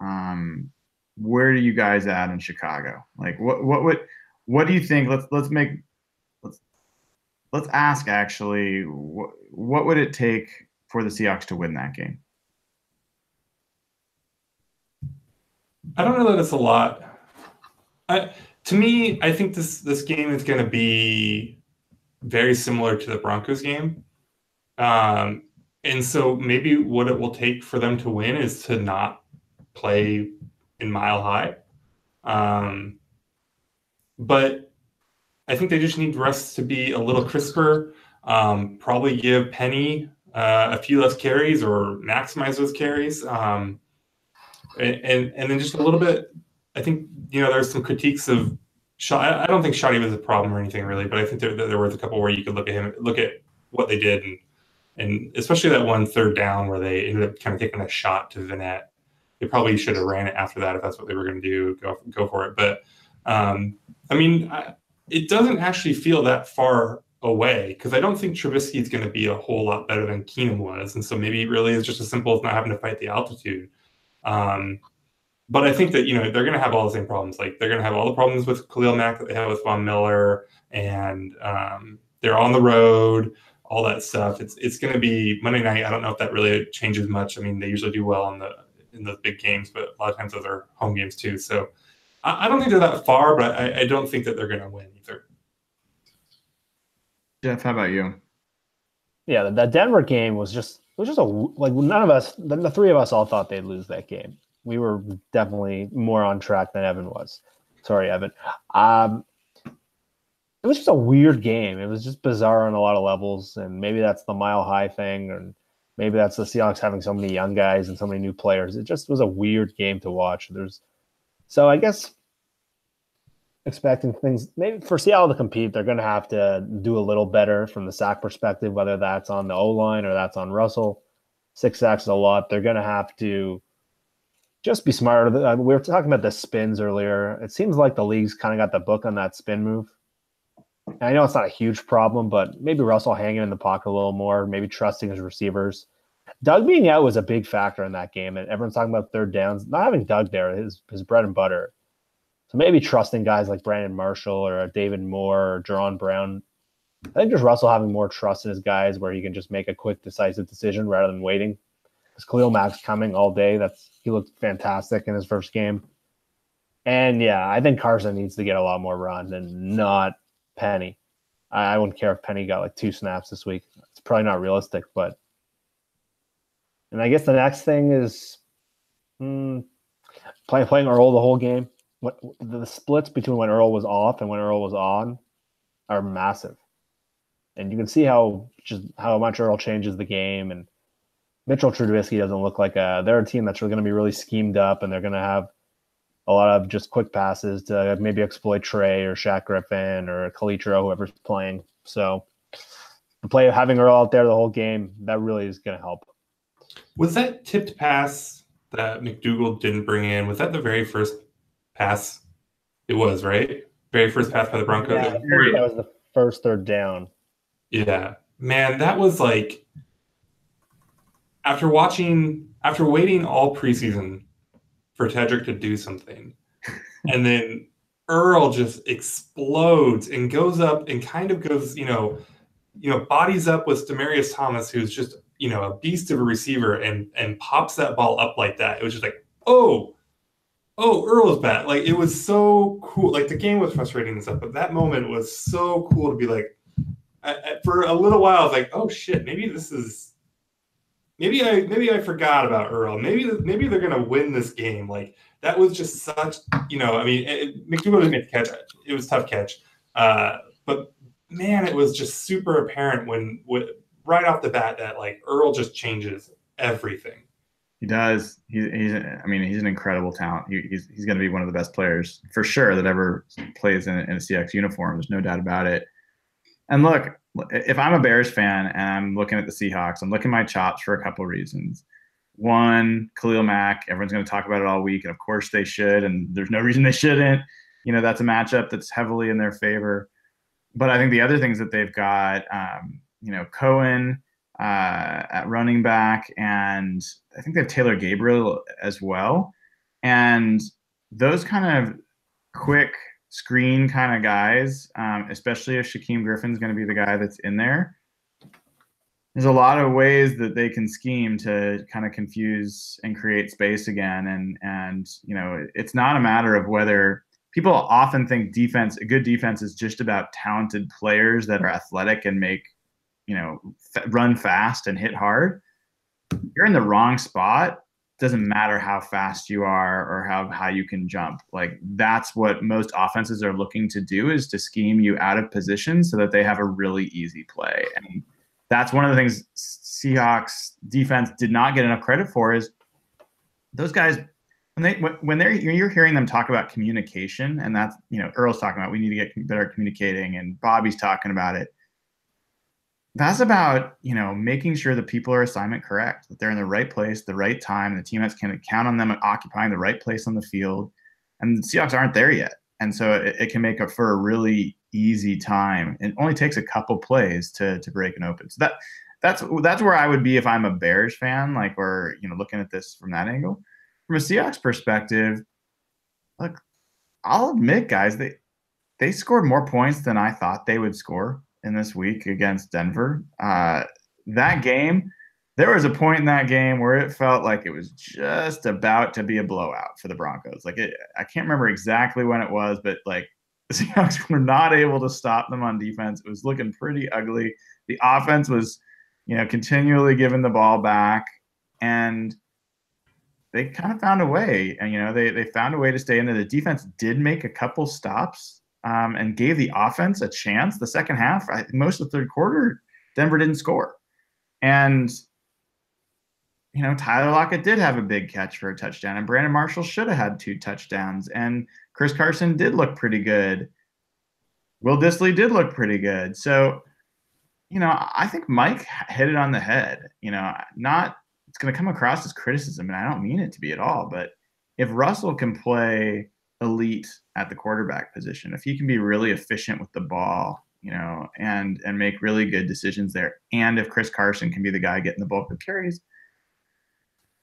um, where do you guys at in Chicago? Like what what would what do you think? Let's let's make let's let's ask actually what what would it take for the Seahawks to win that game? I don't know that it's a lot. I, to me, I think this this game is going to be very similar to the Broncos game. Um, and so maybe what it will take for them to win is to not play in Mile High. Um, but I think they just need refs to be a little crisper, um, probably give Penny uh, a few less carries or maximize those carries. Um, and, and, and then just a little bit, I think, you know, there's some critiques of Shot. I don't think Shoddy was a problem or anything really, but I think there, there was a couple where you could look at him, look at what they did. And, and especially that one third down where they ended up kind of taking a shot to Vinette. They probably should have ran it after that if that's what they were going to do. Go go for it. But um, I mean, I, it doesn't actually feel that far away because I don't think Trubisky is going to be a whole lot better than Keenum was, and so maybe it really is just as simple as not having to fight the altitude. Um, but I think that you know they're going to have all the same problems. Like they're going to have all the problems with Khalil Mack that they had with Von Miller, and um, they're on the road. All that stuff. It's it's going to be Monday night. I don't know if that really changes much. I mean, they usually do well in the in the big games, but a lot of times those are home games too. So I, I don't think they're that far, but I, I don't think that they're going to win either. Jeff, how about you? Yeah, that Denver game was just was just a like none of us, the, the three of us, all thought they'd lose that game. We were definitely more on track than Evan was. Sorry, Evan. Um, It was just a weird game. It was just bizarre on a lot of levels, and maybe that's the Mile High thing, and maybe that's the Seahawks having so many young guys and so many new players. It just was a weird game to watch. There's, so I guess expecting things maybe for Seattle to compete, they're going to have to do a little better from the sack perspective, whether that's on the O-line or that's on Russell. Six sacks is a lot. They're going to have to just be smarter. We were talking about the spins earlier. It seems like the league's kind of got the book on that spin move. I know it's not a huge problem, but maybe Russell hanging in the pocket a little more, maybe trusting his receivers. Doug being out was a big factor in that game, and everyone's talking about third downs. Not having Doug there is his bread and butter. So maybe trusting guys like Brandon Marshall or David Moore or Jerron Brown. I think just Russell having more trust in his guys where he can just make a quick, decisive decision rather than waiting. Because Khalil Mack's coming all day. That's he looked fantastic in his first game. And, yeah, I think Carson needs to get a lot more run and not – Penny. I wouldn't care if Penny got like two snaps this week. It's probably not realistic, but. And I guess the next thing is hmm, playing playing Earl the whole game. What the splits between when Earl was off and when Earl was on are massive, and you can see how just how much Earl changes the game. And Mitchell Trubisky doesn't look like a. They're a team that's really going to be really schemed up, and they're going to have a lot of just quick passes to maybe exploit Trey or Shaq Griffin or Kalitro, whoever's playing. So the play of having Earl out there the whole game, that really is going to help. Was that tipped pass that McDougal didn't bring in, was that the very first pass? It was, right? Very first pass by the Broncos? Yeah, that was the first third down. Yeah. Man, that was like, after watching, after waiting all preseason for Tedrick to do something. And then Earl just explodes and goes up and kind of goes, you know, you know, bodies up with Demaryius Thomas, who's just, you know, a beast of a receiver, and and pops that ball up like that. It was just like, oh, oh, Earl's back. Like, it was so cool. Like, the game was frustrating and stuff, but that moment was so cool to be like, I, I, for a little while, I was like, oh, shit, maybe this is, Maybe I maybe I forgot about Earl. Maybe maybe they're gonna win this game. Like, that was just such, you know. I mean, it, McDougal didn't make the catch. It was a tough catch, uh, but man, it was just super apparent when, when right off the bat that like Earl just changes everything. He does. He, he's I mean he's an incredible talent. He, he's he's gonna be one of the best players for sure that ever plays in, in a C X uniform. There's no doubt about it. And look, if I'm a Bears fan and I'm looking at the Seahawks, I'm looking at my chops for a couple of reasons. One, Khalil Mack, everyone's going to talk about it all week, and of course they should, and there's no reason they shouldn't. You know, that's a matchup that's heavily in their favor. But I think the other things that they've got, um, you know, Cohen uh, at running back, and I think they have Taylor Gabriel as well. And those kind of quick – screen kind of guys, um, especially if Shaquem Griffin's going to be the guy that's in there. There's a lot of ways that they can scheme to kind of confuse and create space again. And, and you know, it's not a matter of whether – people often think defense, a good defense is just about talented players that are athletic and make, you know, f- run fast and hit hard. You're in the wrong spot doesn't matter how fast you are or how high you can jump. Like, that's what most offenses are looking to do, is to scheme you out of position so that they have a really easy play. And that's one of the things Seahawks defense did not get enough credit for, is those guys, when they, when they're, you're hearing them talk about communication, and that's, you know, Earl's talking about, we need to get better at communicating, and Bobby's talking about it. That's about, you know, making sure that people are assignment correct, that they're in the right place, the right time, the teammates can count on them occupying the right place on the field. And the Seahawks aren't there yet. And so it, it can make up for a really easy time. It only takes a couple plays to to break an open. So that that's that's where I would be if I'm a Bears fan, like, we're, you know, looking at this from that angle. From a Seahawks perspective, look, I'll admit, guys, they they scored more points than I thought they would score in this week against Denver. Uh, that game, there was a point in that game where it felt like it was just about to be a blowout for the Broncos. Like, it, I can't remember exactly when it was, but like, the Seahawks were not able to stop them on defense. It was looking pretty ugly. The offense was, you know, continually giving the ball back, and they kind of found a way. And, you know, they, they found a way to stay in there. The defense did make a couple stops, Um, and gave the offense a chance. The second half, I, most of the third quarter, Denver didn't score. And, you know, Tyler Lockett did have a big catch for a touchdown, and Brandon Marshall should have had two touchdowns, and Chris Carson did look pretty good. Will Dissly did look pretty good. So, you know, I think Mike hit it on the head. You know, not it's going to come across as criticism, and I don't mean it to be at all, but if Russell can play elite at the quarterback position, if he can be really efficient with the ball, you know, and and make really good decisions there, and if Chris Carson can be the guy getting the bulk of carries,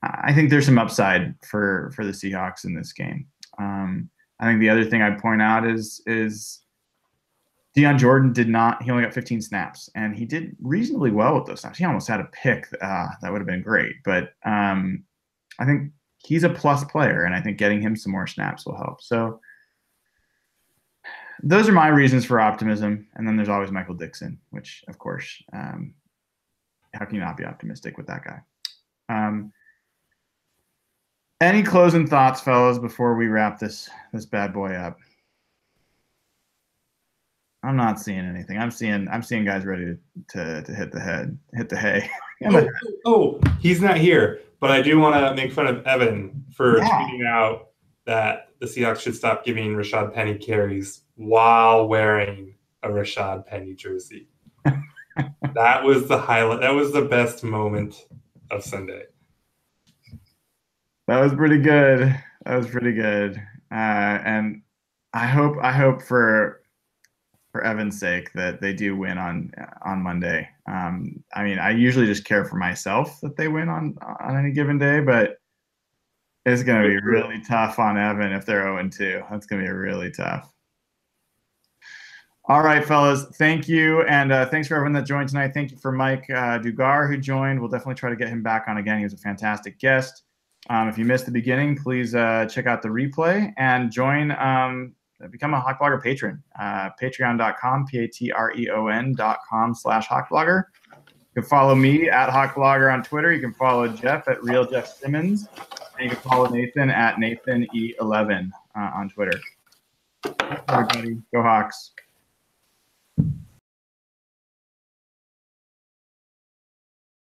I think there's some upside for for the Seahawks in this game. Um, I think the other thing I'd point out is is Deion Jordan did not. He only got fifteen snaps, and he did reasonably well with those snaps. He almost had a pick uh, that would have been great, but um, I think he's a plus player, and I think getting him some more snaps will help. So those are my reasons for optimism. And then there's always Michael Dickson, which, of course, um, how can you not be optimistic with that guy? Um, any closing thoughts, fellas, before we wrap this, this bad boy up? I'm not seeing anything. I'm seeing I'm seeing guys ready to to, to hit the head, hit the hay. oh, oh, he's not here. But I do want to make fun of Evan for yeah. tweeting out that the Seahawks should stop giving Rashad Penny carries while wearing a Rashad Penny jersey. That was the highlight. That was the best moment of Sunday. That was pretty good. That was pretty good. Uh, and I hope I hope for for Evan's sake that they do win on on Monday. Um, I mean, I usually just care for myself that they win on, on any given day, but it's going to be really tough on Evan if they're oh and two. That's going to be really tough. All right, fellas, thank you. And uh, thanks for everyone that joined tonight. Thank you for Mike uh, Dugar, who joined. We'll definitely try to get him back on again. He was a fantastic guest. Um, if you missed the beginning, please uh, check out the replay and join um, – become a Hawk Blogger patron, uh, patreon dot com, P A T R E O N dot com slash Hawk Blogger. You can follow me at Hawk Blogger on Twitter. You can follow Jeff at Real Jeff Simmons. And you can follow Nathan at Nathan E eleven uh, on Twitter. Everybody, go Hawks.